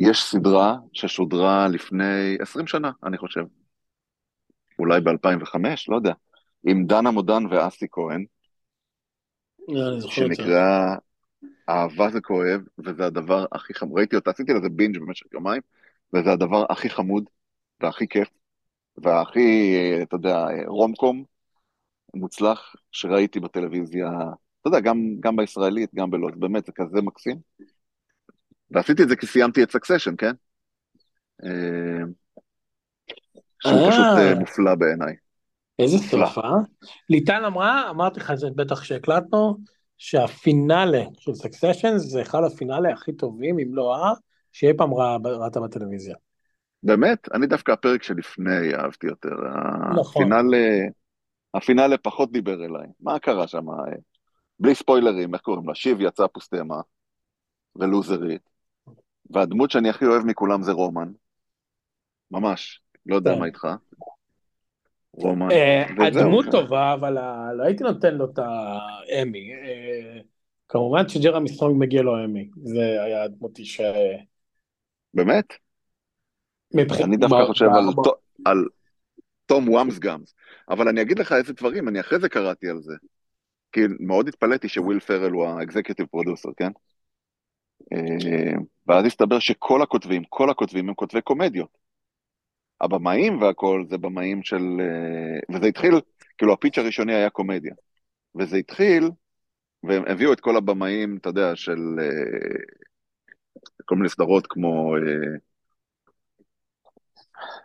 יש סדרה ששודרה לפני עשרים שנה, אני חושב. אולי ב-אלפיים וחמש, לא יודע. עם דנה מודן ואסי כהן. שנקרא אהבה זה כואב, וזה הדבר הכי חמוד. ראיתי אותה, עשיתי לזה בינג' במשך יומיים, וזה הדבר הכי חמוד, והכי כיף, והכי, אתה יודע, רומקום מוצלח, שראיתי בטלוויזיה, אתה יודע, גם, גם בישראלית, גם בלוס, באמת, זה כזה מקסים. ועשיתי את זה כי סיימתי את סקסשן, כן? שהוא פשוט מופלא בעיניי. איזה סופה. ליטל אמרה, אמרתי לך, זה בטח שהקלטנו, שהפינאלה של סקסשן, זה אחד הפינאלה הכי טובים, אם לא אה, שאי פעם ראתה בטלוויזיה. באמת? אני דווקא הפרק שלפני אהבתי יותר. הפינאלה פחות דיבר אליי. מה קרה שם? בלי ספוילרים, איך קוראים לה? שיב יצא פוסטמה. ולוזרית, והדמות שאני הכי אוהב מכולם זה רומן, ממש, לא יודע מה איתך, רומן. הדמות טובה, אבל לא הייתי נותן לו את האמי, כמובן שג'רמי סטרונג מגיע לו אמי, זה היה הדמותי ש... באמת? אני דווקא חושב על תום ומסגאמס, אבל אני אגיד לך איזה דברים, אני אחרי זה קראתי על זה, כי מאוד התפלאתי שוויל פרל הוא האקזקיוטיב פרודוסר, כן? ואז הסתבר שכל הכותבים, כל הכותבים הם כותבי קומדיות. הבמאים והכל זה במאים של, וזה התחיל, כאילו הפיץ' הראשוני היה קומדיה. וזה התחיל, והם הביאו את כל הבמאים, אתה יודע, של כל מיני סדרות כמו,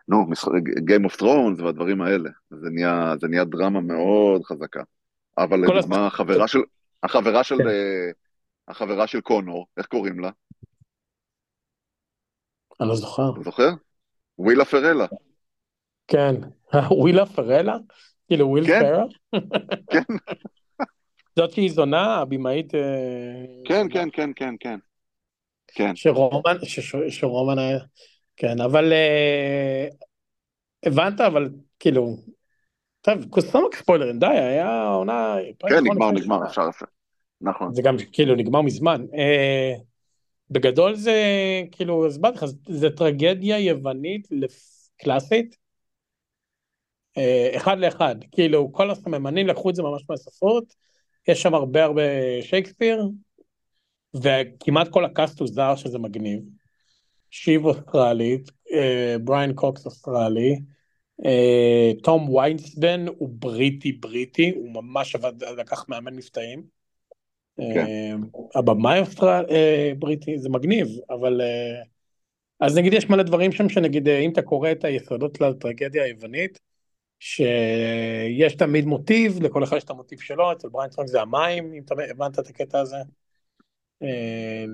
נו, Game of Thrones והדברים האלה. זה נהיה, זה נהיה דרמה מאוד חזקה. אבל לדוגמה, החברה של, החברה של... החברה של קונור, איך קוראים לה? אני לא זוכר. אתה זוכר? ווילה פרלה. כן. ווילה פרלה? כאילו וויל פרלה? כן. זאת שהיא זונה, הבימאית... כן, כן, כן, כן, כן. כן. שרומן, שרומן היה... כן, אבל... הבנת, אבל כאילו... טוב, קוסמק ספוילרים, די, היה עונה... כן, נגמר, נגמר, אפשר אפשר. נכון. זה גם כאילו נגמר מזמן. אה, בגדול זה כאילו, זה טרגדיה יוונית קלאסית, אה, אחד לאחד, כאילו כל הסממנים לקחו את זה ממש מהספרות, יש שם הרבה הרבה שייקספיר, וכמעט כל הקאסט הוא זר שזה מגניב, שיב אוסטרלית, אה, בריין קוקס אוסטרלי, אה, תום ויינסבן הוא בריטי בריטי, הוא ממש עבד, לקח מאמן מבטאים, הבמה בריטי, זה מגניב, אבל אז נגיד יש מלא דברים שם, שנגיד אם אתה קורא את היסודות לטרגדיה היוונית, שיש תמיד מוטיב, לכל אחד יש את המוטיב שלו, אצל בריין קוקס זה המים, אם אתה הבנת את הקטע הזה,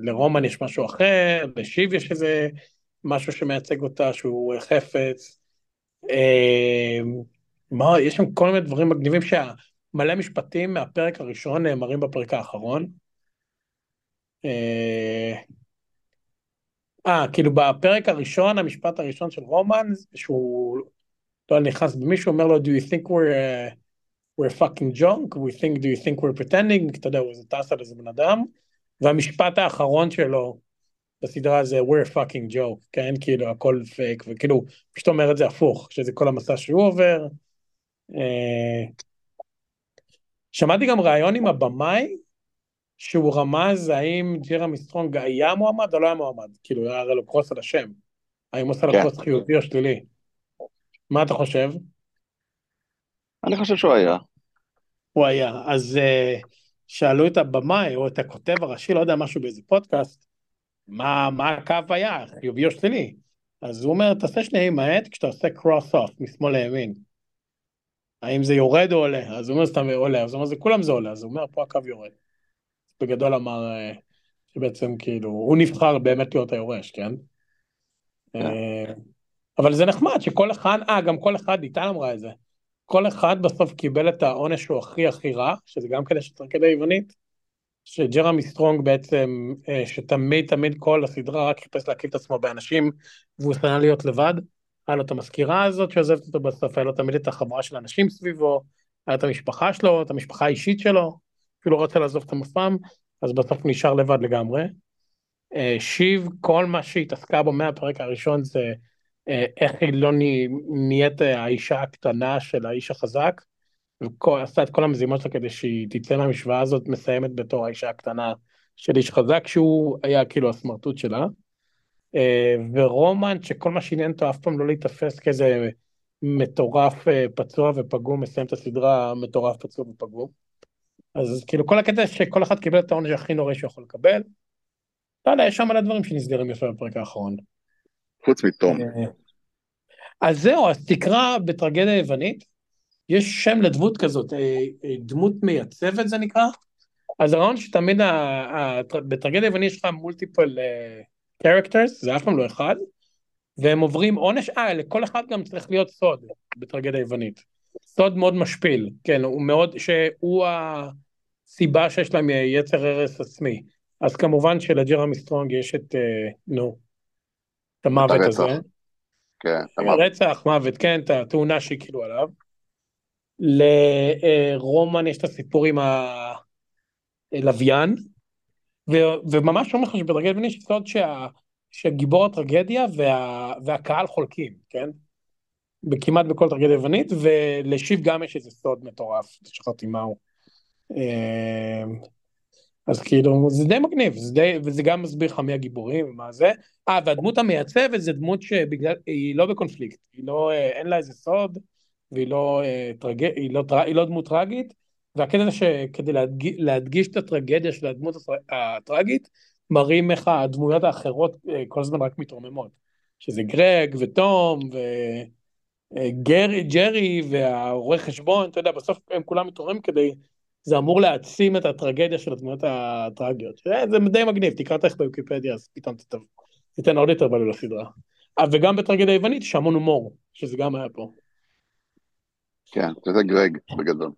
לרומן יש משהו אחר, לשיב יש איזה משהו שמייצג אותה, שהוא חפץ, מה, יש שם כל מיני דברים מגניבים שמלא משפטים מהפרק הראשון נאמרים בפרק האחרון. אה, כאילו בפרק הראשון, המשפט הראשון של רומן, שהוא לא נכנס במישהו, אומר לו, do you think we're, we're fucking junk? We think, do you think we're pretending? אתה יודע, הוא איזה טס על איזה בן אדם. והמשפט האחרון שלו בסדרה זה we're fucking joke, כן? כאילו הכל פייק, וכאילו פשוט אומר את זה הפוך, שזה כל המסע שהוא עובר. שמעתי גם רעיון עם הבמאי, שהוא רמז האם ג'רמי סטרונג היה מועמד או לא היה מועמד, כאילו היה הרי לו קרוס על השם, האם עושה לו קרוס חיובי או שלילי. מה אתה חושב? אני חושב שהוא היה. הוא היה, אז שאלו את הבמאי או את הכותב הראשי, לא יודע משהו באיזה פודקאסט, מה, מה הקו היה, חיובי או שלילי. אז הוא אומר, תעשה שניהם מעט, כשאתה עושה קרוס אוף, משמאל לימין. האם זה יורד או עולה? אז הוא אומר, סתם עולה, אז הוא אומר, זה כולם זה עולה, אז הוא אומר, פה הקו יורד. בגדול אמר, שבעצם כאילו, הוא נבחר באמת להיות היורש, כן? אבל זה נחמד, שכל אחד, אה, גם כל אחד, איתן אמרה את זה, כל אחד בסוף קיבל את העונש שהוא הכי הכי רע, שזה גם כדי שתרקד היוונית, שג'רמי סטרונג בעצם, שתמיד תמיד כל הסדרה רק חיפש להקיף את עצמו באנשים, והוא סנא להיות לבד, היה לו את המזכירה הזאת שעוזבת אותו בסוף, היה לו תמיד את החברה של אנשים סביבו, היה את המשפחה שלו, את המשפחה האישית שלו, אפילו רוצה לעזוב את המופם, אז בסוף נשאר לבד לגמרי. שיב, כל מה שהתעסקה בו מהפרק הראשון, זה איך היא לא נהיית האישה הקטנה של האיש החזק, ועשה את כל המזימות שלה כדי שהיא תצא מהמשוואה הזאת, מסיימת בתור האישה הקטנה של איש חזק, שהוא היה כאילו הסמרטוט שלה, ורומן שכל מה שעניין אותו אף פעם לא להתאפס כאיזה מטורף פצוע ופגום, מסיים את הסדרה מטורף פצוע ופגום, אז כאילו כל הקטע שכל אחד קיבל את העונש הכי נורא שהוא יכול לקבל, לא יודע, יש שם מלא דברים שנסגרים יפה בפרק האחרון. חוץ מתום. אז זהו, אז תקרא בטרגדיה היוונית, יש שם לדמות כזאת, דמות מייצבת זה נקרא, אז הרעיון שתמיד, בטרגדיה היוונית יש לך מולטיפל קרקטרס, זה אף פעם לא אחד, והם עוברים עונש, אה, לכל אחד גם צריך להיות סוד, בטרגדיה היוונית, סוד מאוד משפיל, כן, הוא מאוד, שהוא הסיבה שיש להם יצר הרס עצמי, אז כמובן שלג'רמי סטרונג יש את, נו, את המוות הזה, רצח, מוות, כן, את התאונה שהיא כאילו עליו, לרומן יש את הסיפור עם הלוויין, וממש אומר לך שבטרגדיה היוונית יש סוד שהגיבור הטרגדיה והקהל חולקים, כן? כמעט בכל טרגדיה היוונית, ולשיב גם יש איזה סוד מטורף, שכחתי מהו. אז כאילו, זה די מגניב, וזה גם מסביר לך מי הגיבורים ומה זה. אה, והדמות המייצבת זה דמות שהיא לא בקונפליקט, אין לה איזה סוד, והיא לא, טרג... היא לא, היא לא דמות טרגית, והקטע זה שכדי להדגיש, להדגיש את הטרגדיה של הדמות הטרגית, מראים איך הדמויות האחרות כל הזמן רק מתרוממות, שזה גרג וטום וג'רי והעורי חשבון, אתה יודע, בסוף הם כולם מתרוממים כדי, זה אמור להעצים את הטרגדיה של הדמויות הטרגיות, זה די מגניב, תקרא תכף בוויקיפדיה, אז פתאום תיתן עוד יותר בלו לסדרה, וגם בטרגדיה היוונית, שהמון הומור, שזה גם היה פה. כן, זה גרג בגדול.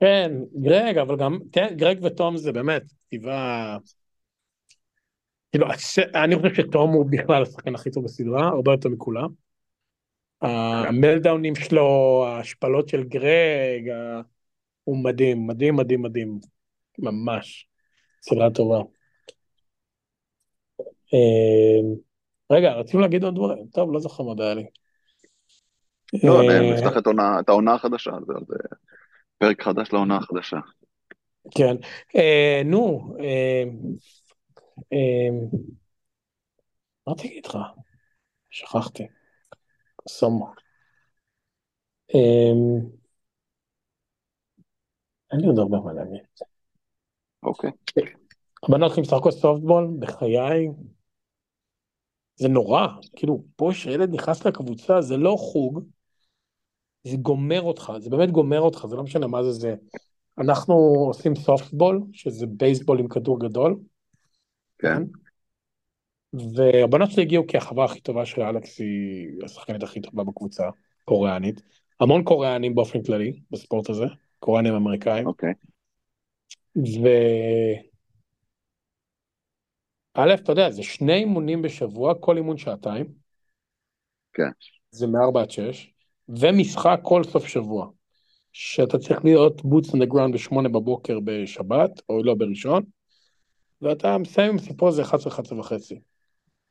כן, גרג, אבל גם, גרג וטום זה באמת, כתיבה, כאילו, אני חושב שטום הוא בכלל השחקן הכי טוב בסדרה, הרבה יותר מכולם. המלדאונים שלו, ההשפלות של גרג, הוא מדהים, מדהים, מדהים, מדהים, ממש, סדרה טובה. רגע, רצינו להגיד עוד דברים, טוב, לא זוכר מה דעה לי. לא, נפתח את העונה החדשה, זה פרק חדש לעונה החדשה. כן, נו, מה תגיד לך? שכחתי, סומו. אין לי עוד הרבה מה להגיד. אוקיי. הבנות שמשחקו סופטבול, בחיי, זה נורא, כאילו, פה שילד נכנס לקבוצה, זה לא חוג, זה גומר אותך, זה באמת גומר אותך, זה לא משנה מה זה זה. אנחנו עושים סופטבול, שזה בייסבול עם כדור גדול. כן. והבנות שלי הגיעו כי החברה הכי טובה של אלכס היא השחקנית הכי טובה בקבוצה, קוריאנית. המון קוריאנים באופן כללי, בספורט הזה, קוריאנים אמריקאים. אוקיי. ו... א', אתה יודע, זה שני אימונים בשבוע, כל אימון שעתיים. כן. זה מארבע עד שש. ומשחק כל סוף שבוע. שאתה צריך להיות boots on the ground בשמונה בבוקר בשבת, או לא בראשון, ואתה מסיים עם סיפור זה אחת עשרה וחצי.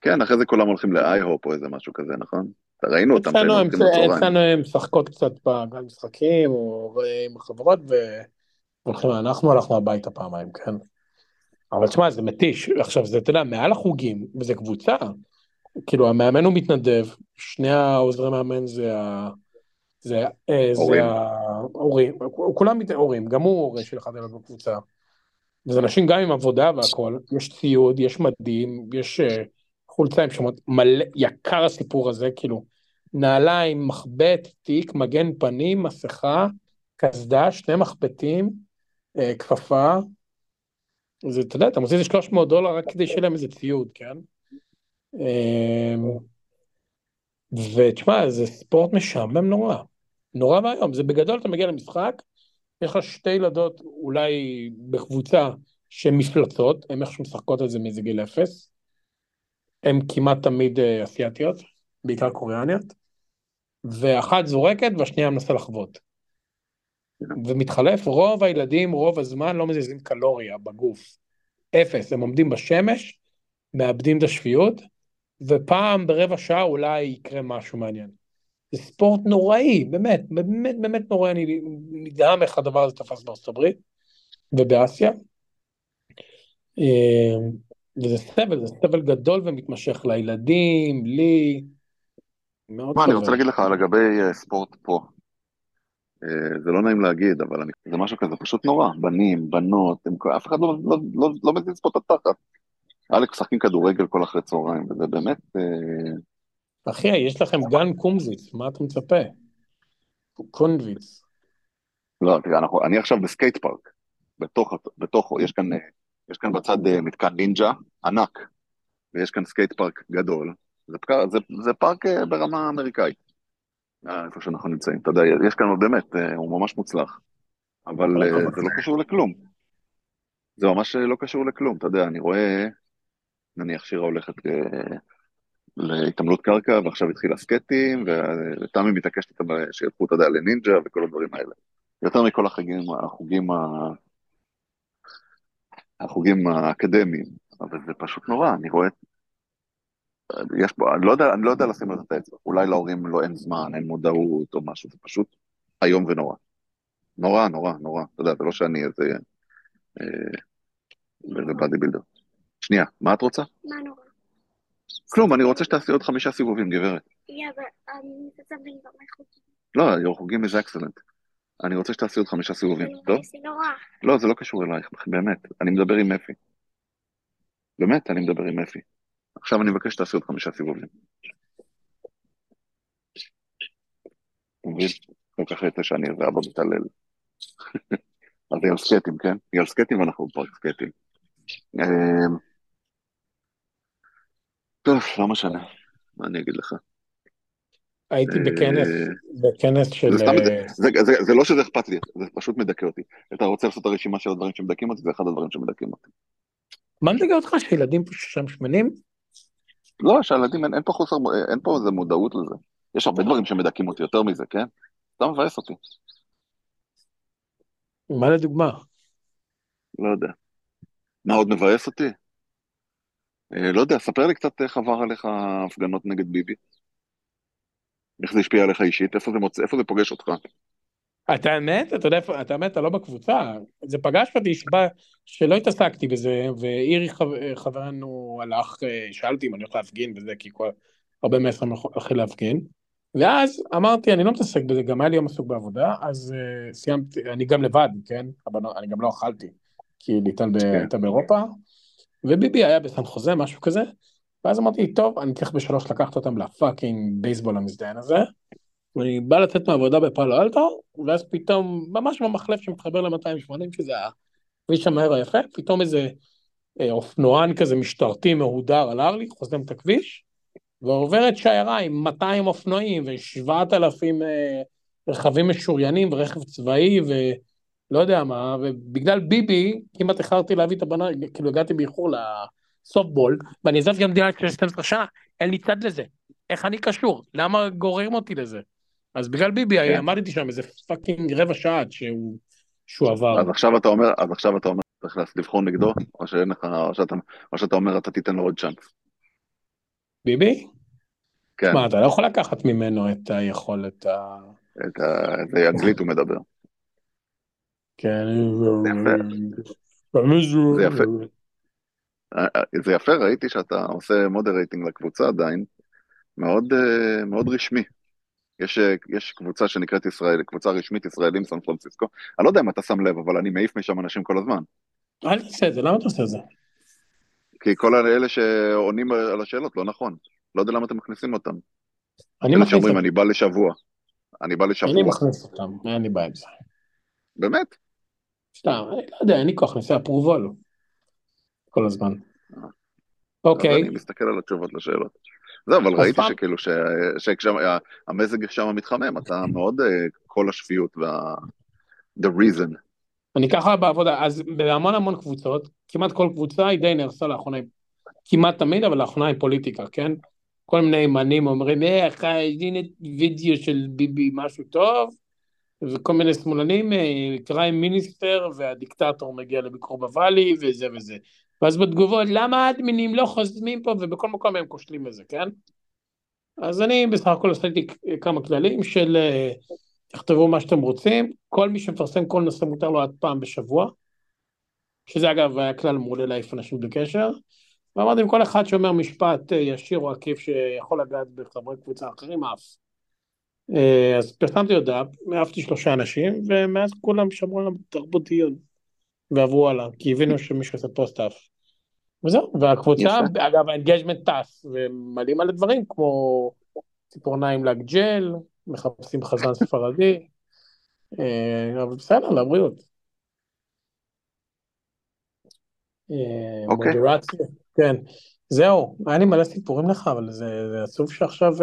כן, אחרי זה כולם הולכים לאי-הופ או איזה משהו כזה, נכון? ראינו אותם. אצלנו הם שחקות קצת בגן משחקים, או עם חברות, והולכים, אנחנו הלכנו הביתה פעמיים, כן? אבל תשמע, זה מתיש. עכשיו, זה, אתה יודע, מעל החוגים, וזה קבוצה. כאילו, המאמן הוא מתנדב, שני העוזרי מאמן זה ה... זה ההורים, כולם הורים, גם הוא הורי של אחד הילד בקבוצה, וזה אנשים גם עם עבודה והכל, יש ציוד, יש מדים, יש חולצה עם שמות, מלא, יקר הסיפור הזה, כאילו, נעליים, מחבט, תיק, מגן פנים, מסכה, כסדה, שני מחבטים, כפפה, זה, אתה יודע, אתה מוציא איזה שלוש מאות דולר רק כדי שלם איזה ציוד, כן? ותשמע, זה ספורט משעמם נורא, נורא מהיום, זה בגדול אתה מגיע למשחק, יש לך שתי ילדות אולי בקבוצה שמפלצות, הן איכשהו משחקות את זה מאיזה גיל אפס, הן כמעט תמיד אסיאטיות, בעיקר קוריאניות, ואחת זורקת והשנייה מנסה לחוות, ומתחלף, רוב הילדים רוב הזמן לא מזיזים קלוריה בגוף, אפס, הם עומדים בשמש, מאבדים את השפיות, ופעם ברבע שעה אולי יקרה משהו מעניין. זה ספורט נוראי, באמת, באמת, באמת נוראי, אני נדהם איך הדבר הזה תפס בארצות הברית, ובאסיה, וזה סבל, זה סבל גדול ומתמשך לילדים, לי, מאוד סבל. מה, אני רוצה להגיד לך לגבי ספורט פה, זה לא נעים להגיד, אבל זה משהו כזה פשוט נורא, בנים, בנות, אף אחד לא מזיז פה את התחת. אלכס שחקים כדורגל כל אחרי צהריים, וזה באמת... אחי, יש לכם גן קומזיץ, מה אתה מצפה? קונוויץ. לא, תראה, אני עכשיו בסקייט פארק, בתוכו, יש כאן בצד מתקן נינג'ה ענק, ויש כאן סקייט פארק גדול, זה פארק ברמה אמריקאית, איפה שאנחנו נמצאים, אתה יודע, יש כאן באמת, הוא ממש מוצלח, אבל זה לא קשור לכלום. זה ממש לא קשור לכלום, אתה יודע, אני רואה, נניח שירה הולכת להתעמלות קרקע, ועכשיו התחילה סקטים, ותמי מתעקשת איתם שילכו, אתה יודע, לנינג'ה וכל הדברים האלה. יותר מכל החוגים, החוגים, החוגים האקדמיים, אבל זה פשוט נורא, אני רואה, יש פה, אני לא יודע, אני לא יודע לשים את האצבע, אולי להורים לא אין זמן, אין מודעות או משהו, זה פשוט היום ונורא. נורא, נורא, נורא, אתה יודע, זה לא שאני איזה... ובאדי בילדר. שנייה, מה את רוצה? מה נורא? כלום, אני רוצה שתעשי עוד חמישה סיבובים, גברת. לא, your חוגים is excellent. אני רוצה שתעשי עוד חמישה סיבובים, טוב? לא, זה לא קשור אלייך, באמת. אני מדבר עם אפי. באמת, אני מדבר עם אפי. עכשיו אני מבקש שתעשי עוד חמישה סיבובים. לא ככה הייתה שאני אראה במתעלל. אז היא על סקטים, כן? היא על סקטים ואנחנו בפרק סקטים. טוב, לא משנה. מה אני אגיד לך? הייתי בכנס, בכנס של... זה לא שזה אכפת לי, זה פשוט מדכא אותי. אתה רוצה לעשות הרשימה של הדברים שמדכאים אותי, זה אחד הדברים שמדכאים אותי. מה מדכא אותך? שילדים שם שמנים? לא, שילדים, אין פה איזה מודעות לזה. יש הרבה דברים שמדכאים אותי יותר מזה, כן? אתה מבאס אותי. מה לדוגמה? לא יודע. מה עוד מבאס אותי? לא יודע, ספר לי קצת איך עבר עליך הפגנות נגד ביבי. איך זה השפיע עליך אישית? איפה זה, מוצא, איפה זה פוגש אותך? אתה האמת? אתה יודע, אתה האמת, אתה לא בקבוצה. זה פגש אותי שבה, שלא התעסקתי בזה, ואירי חברנו הלך, שאלתי אם אני הולך להפגין וזה, כי כל הרבה מעשרים הולכים להפגין, ואז אמרתי, אני לא מתעסק בזה, גם היה לי יום עסוק בעבודה, אז uh, סיימתי, אני גם לבד, כן? אבל אני גם לא אכלתי, כי ליטל ב, הייתה באירופה, וביבי היה בסן חוזה, משהו כזה, ואז אמרתי, טוב, אני צריך בשלוש לקחת אותם לפאקינג בייסבול המזדהן הזה, ואני בא לתת מעבודה בפאלו אלטו, ואז פתאום, ממש במחלף שמתחבר ל-מאתיים ושמונים, כי זה הכביש המהיר היפה, פתאום איזה אופנוען כזה משטרתי מהודר על ארלי, חוסם את הכביש, ועוברת שיירה עם מאתיים אופנועים ו-שבעת אלפים רכבים משוריינים ורכב צבאי ולא יודע מה, ובגלל ביבי, כמעט הכרתי להביא את הבנה, כאילו הגעתי באיחור לסופבול, ואני עזבת גם דירה של שתים עשרה שנה, אין לי צד לזה, איך אני קשור? למה גוררים אותי לזה? אז בגלל ביבי, עמדתי שם איזה פאקינג רבע שעה שהוא עבר. אז עכשיו אתה אומר, אז עכשיו אתה אומר, צריך לבחון נגדו, או שאין לך, או שאתה אומר, אתה תיתן לו עוד צ'אנס. ביבי? כן. מה, אתה לא יכול לקחת ממנו את היכולת ה... את האנגלית הוא מדבר. כן, זה יפה. זה יפה. זה יפה, ראיתי שאתה עושה מודרייטינג לקבוצה עדיין, מאוד רשמי. יש, יש קבוצה שנקראת ישראל, קבוצה רשמית ישראלים, סן פרנסיסקו. אני לא יודע אם אתה שם לב, אבל אני מעיף משם אנשים כל הזמן. אל תעשה את זה, למה אתה עושה את זה? כי כל האלה שעונים על השאלות, לא נכון. לא יודע למה אתם מכניסים אותם. אני מכניס אותם. אני בא לשבוע. אני בא לשבוע. אני מכניס אותם, אני בא את זה. באמת? סתם, אני לא יודע, אני כוח נעשה הפרובול. כל הזמן. אוקיי. אני מסתכל על התשובות לשאלות. זה, אבל ראיתי שכאילו שהמזג שם מתחמם, אתה מאוד כל השפיות וה... the reason. אני ככה בעבודה, אז בהמון המון קבוצות, כמעט כל קבוצה היא די נהרסה לאחרונה, כמעט תמיד, אבל לאחרונה היא פוליטיקה, כן? כל מיני ימנים אומרים, איך, הנה וידאו של ביבי משהו טוב, וכל מיני שמאלנים, קריים מיניסטר, והדיקטטור מגיע לביקור בוואלי, וזה וזה. ואז בתגובות, למה האדמינים לא חוזמים פה, ובכל מקום הם כושלים לזה, כן? אז אני בסך הכל עשיתי כמה כללים של... תכתבו מה שאתם רוצים, כל מי שמפרסם כל נושא מותר לו עד פעם בשבוע, שזה אגב היה כלל מעולה להעיף אנשים בקשר, ואמרתי עם כל אחד שאומר משפט ישיר או עקיף שיכול לגעת בחברי קבוצה אחרים, אף. אז פרסמתי הודעה, מעפתי שלושה אנשים, ומאז כולם שמרו על תרבות דיון, ועברו הלאה, כי הבינו שמישהו עושה פוסט אף. וזהו, והקבוצה, אגב, האנגייג'מנט טס, ומלאים על הדברים כמו ציפורניים לג'ל, מחפשים חזן ספרדי, אבל בסדר, לבריאות. מודרציה, כן. זהו, היה לי מלא סיפורים לך, אבל זה עצוב שעכשיו,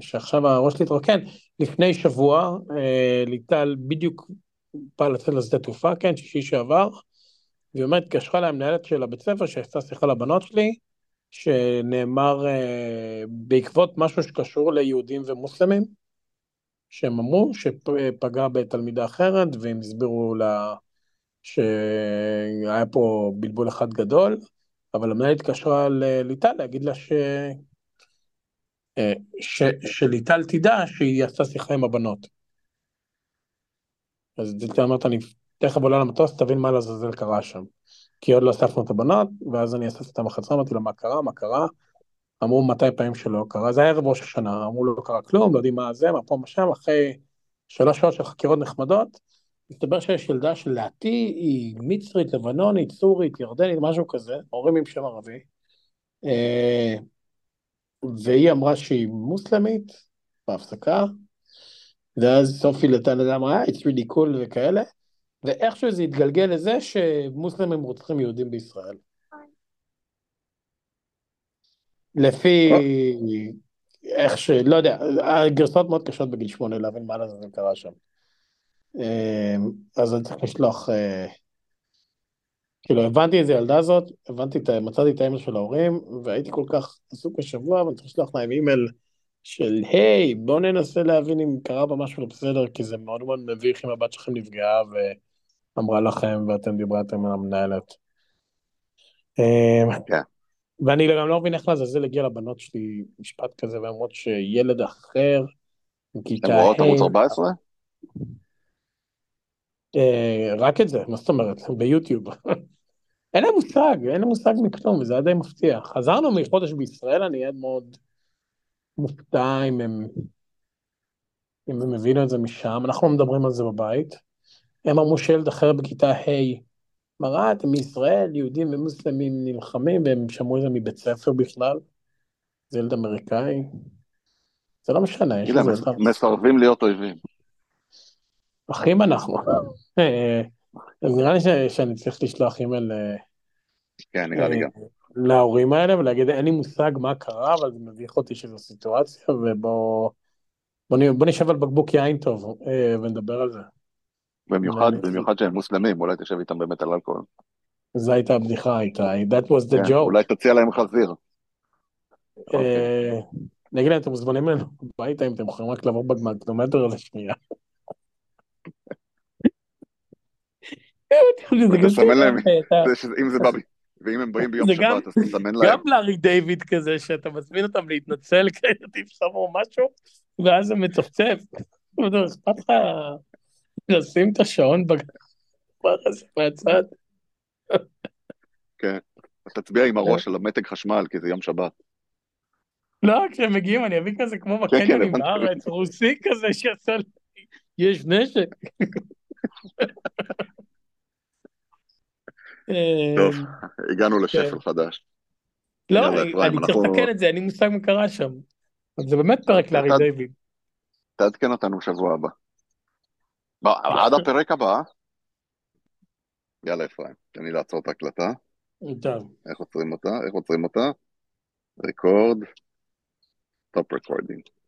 שעכשיו הראש להתרוקן. לפני שבוע, ליטל בדיוק בא לצאת לשדה תעופה, כן, שישי שעבר, והיא אומרת, התקשרה לה המנהלת של הבית ספר, שעשתה שיחה לבנות שלי, שנאמר uh, בעקבות משהו שקשור ליהודים ומוסלמים, שהם אמרו שפגע בתלמידה אחרת, והם הסבירו לה שהיה פה בלבול אחד גדול, אבל המנהלת התקשרה לליטל להגיד לה ש... ש... שליטל תדע שהיא עשתה שיחה עם הבנות. אז ליטל אמרת, אני תכף עולה למטוס, תבין מה לזזל קרה שם. כי עוד לא אספנו את הבנות, ואז אני אספתי את המחצה, אמרתי לה, מה קרה, מה קרה? אמרו מתי פעמים שלא קרה, זה היה ערב ראש השנה, אמרו לו, לא קרה כלום, לא יודעים מה זה, מה פה, מה שם, אחרי שלוש שעות של חקירות נחמדות, מסתבר שיש ילדה שלעתי, היא מצרית, לבנונית, סורית, ירדנית, משהו כזה, הורים עם שם ערבי, והיא אמרה שהיא מוסלמית, בהפסקה, ואז סופי לתנדה אמרה, it's really cool וכאלה, ואיכשהו זה יתגלגל לזה שמוסלמים רוצחים יהודים בישראל. לפי איך שלא יודע, הגרסות מאוד קשות בגיל שמונה, להבין מה לזה קרה שם. אז אני צריך לשלוח, כאילו הבנתי את זה ילדה הזאת, מצאתי את האימייל של ההורים, והייתי כל כך עסוק בשבוע, ואני צריך לשלוח להם אימייל של, היי, בואו ננסה להבין אם קרה במשהו לא בסדר, כי זה מאוד מאוד מביך אם הבת שלכם נפגעה, ואמרה לכם, ואתם דיברתם על המנהלת. ואני גם לא מבין איך לזזל הגיע לבנות שלי משפט כזה, ואמרות שילד אחר, הם רואות ערוץ ארבע עשרה? רק את זה, מה זאת אומרת, ביוטיוב. אין להם מושג, אין להם מושג מכתום, וזה היה די מפתיע. חזרנו מחודש בישראל, אני עד מאוד... מופתע אם הם, אם הם הבינו את זה משם, אנחנו לא מדברים על זה בבית. הם אמרו שילד אחר בכיתה ה' hey, מראה, אתם מישראל, יהודים ומוסלמים נלחמים, והם שמעו את זה מבית ספר בכלל, זה ילד אמריקאי, זה לא משנה. מסרבים להיות אויבים. אחים אנחנו. אז נראה לי שאני צריך לשלוח אימייל להורים האלה, ולהגיד, אין לי מושג מה קרה, אבל זה מביך אותי שזו סיטואציה, ובוא נשב על בקבוק יין טוב, ונדבר על זה. במיוחד, במיוחד שהם מוסלמים, אולי תשב איתם באמת על אלכוהול. זו הייתה הבדיחה, הייתה, that was the joke. אולי תציע להם חזיר. נגיד להם, אתם מוזמנים אלינו הביתה, אם אתם יכולים רק לעבור בקילומטר הזה שנייה. אם זה בא בי. ואם הם באים ביום שבת, אז תסמן להם. גם לארי דיוויד כזה, שאתה מזמין אותם להתנצל, כאילו תפסמו משהו, ואז זה מצפצף. אכפת לך לשים את השעון בגמר הזה מהצד. כן, תצביע עם הראש על המתג חשמל, כי זה יום שבת. לא, כשהם מגיעים, אני אביא כזה כמו בקניון עם הארץ, רוסי כזה שעשה לי, יש נשק. טוב, הגענו לשפל חדש. לא, אני צריך לתקן את זה, אני מושג מקרה שם. זה באמת פרק לארי דיוויד. תעדכן אותנו שבוע הבא. עד הפרק הבא. יאללה אפרים, תן לי לעצור את ההקלטה. טוב. איך עוצרים אותה? איך עוצרים אותה? ריקורד. סטופ ריקורדינג.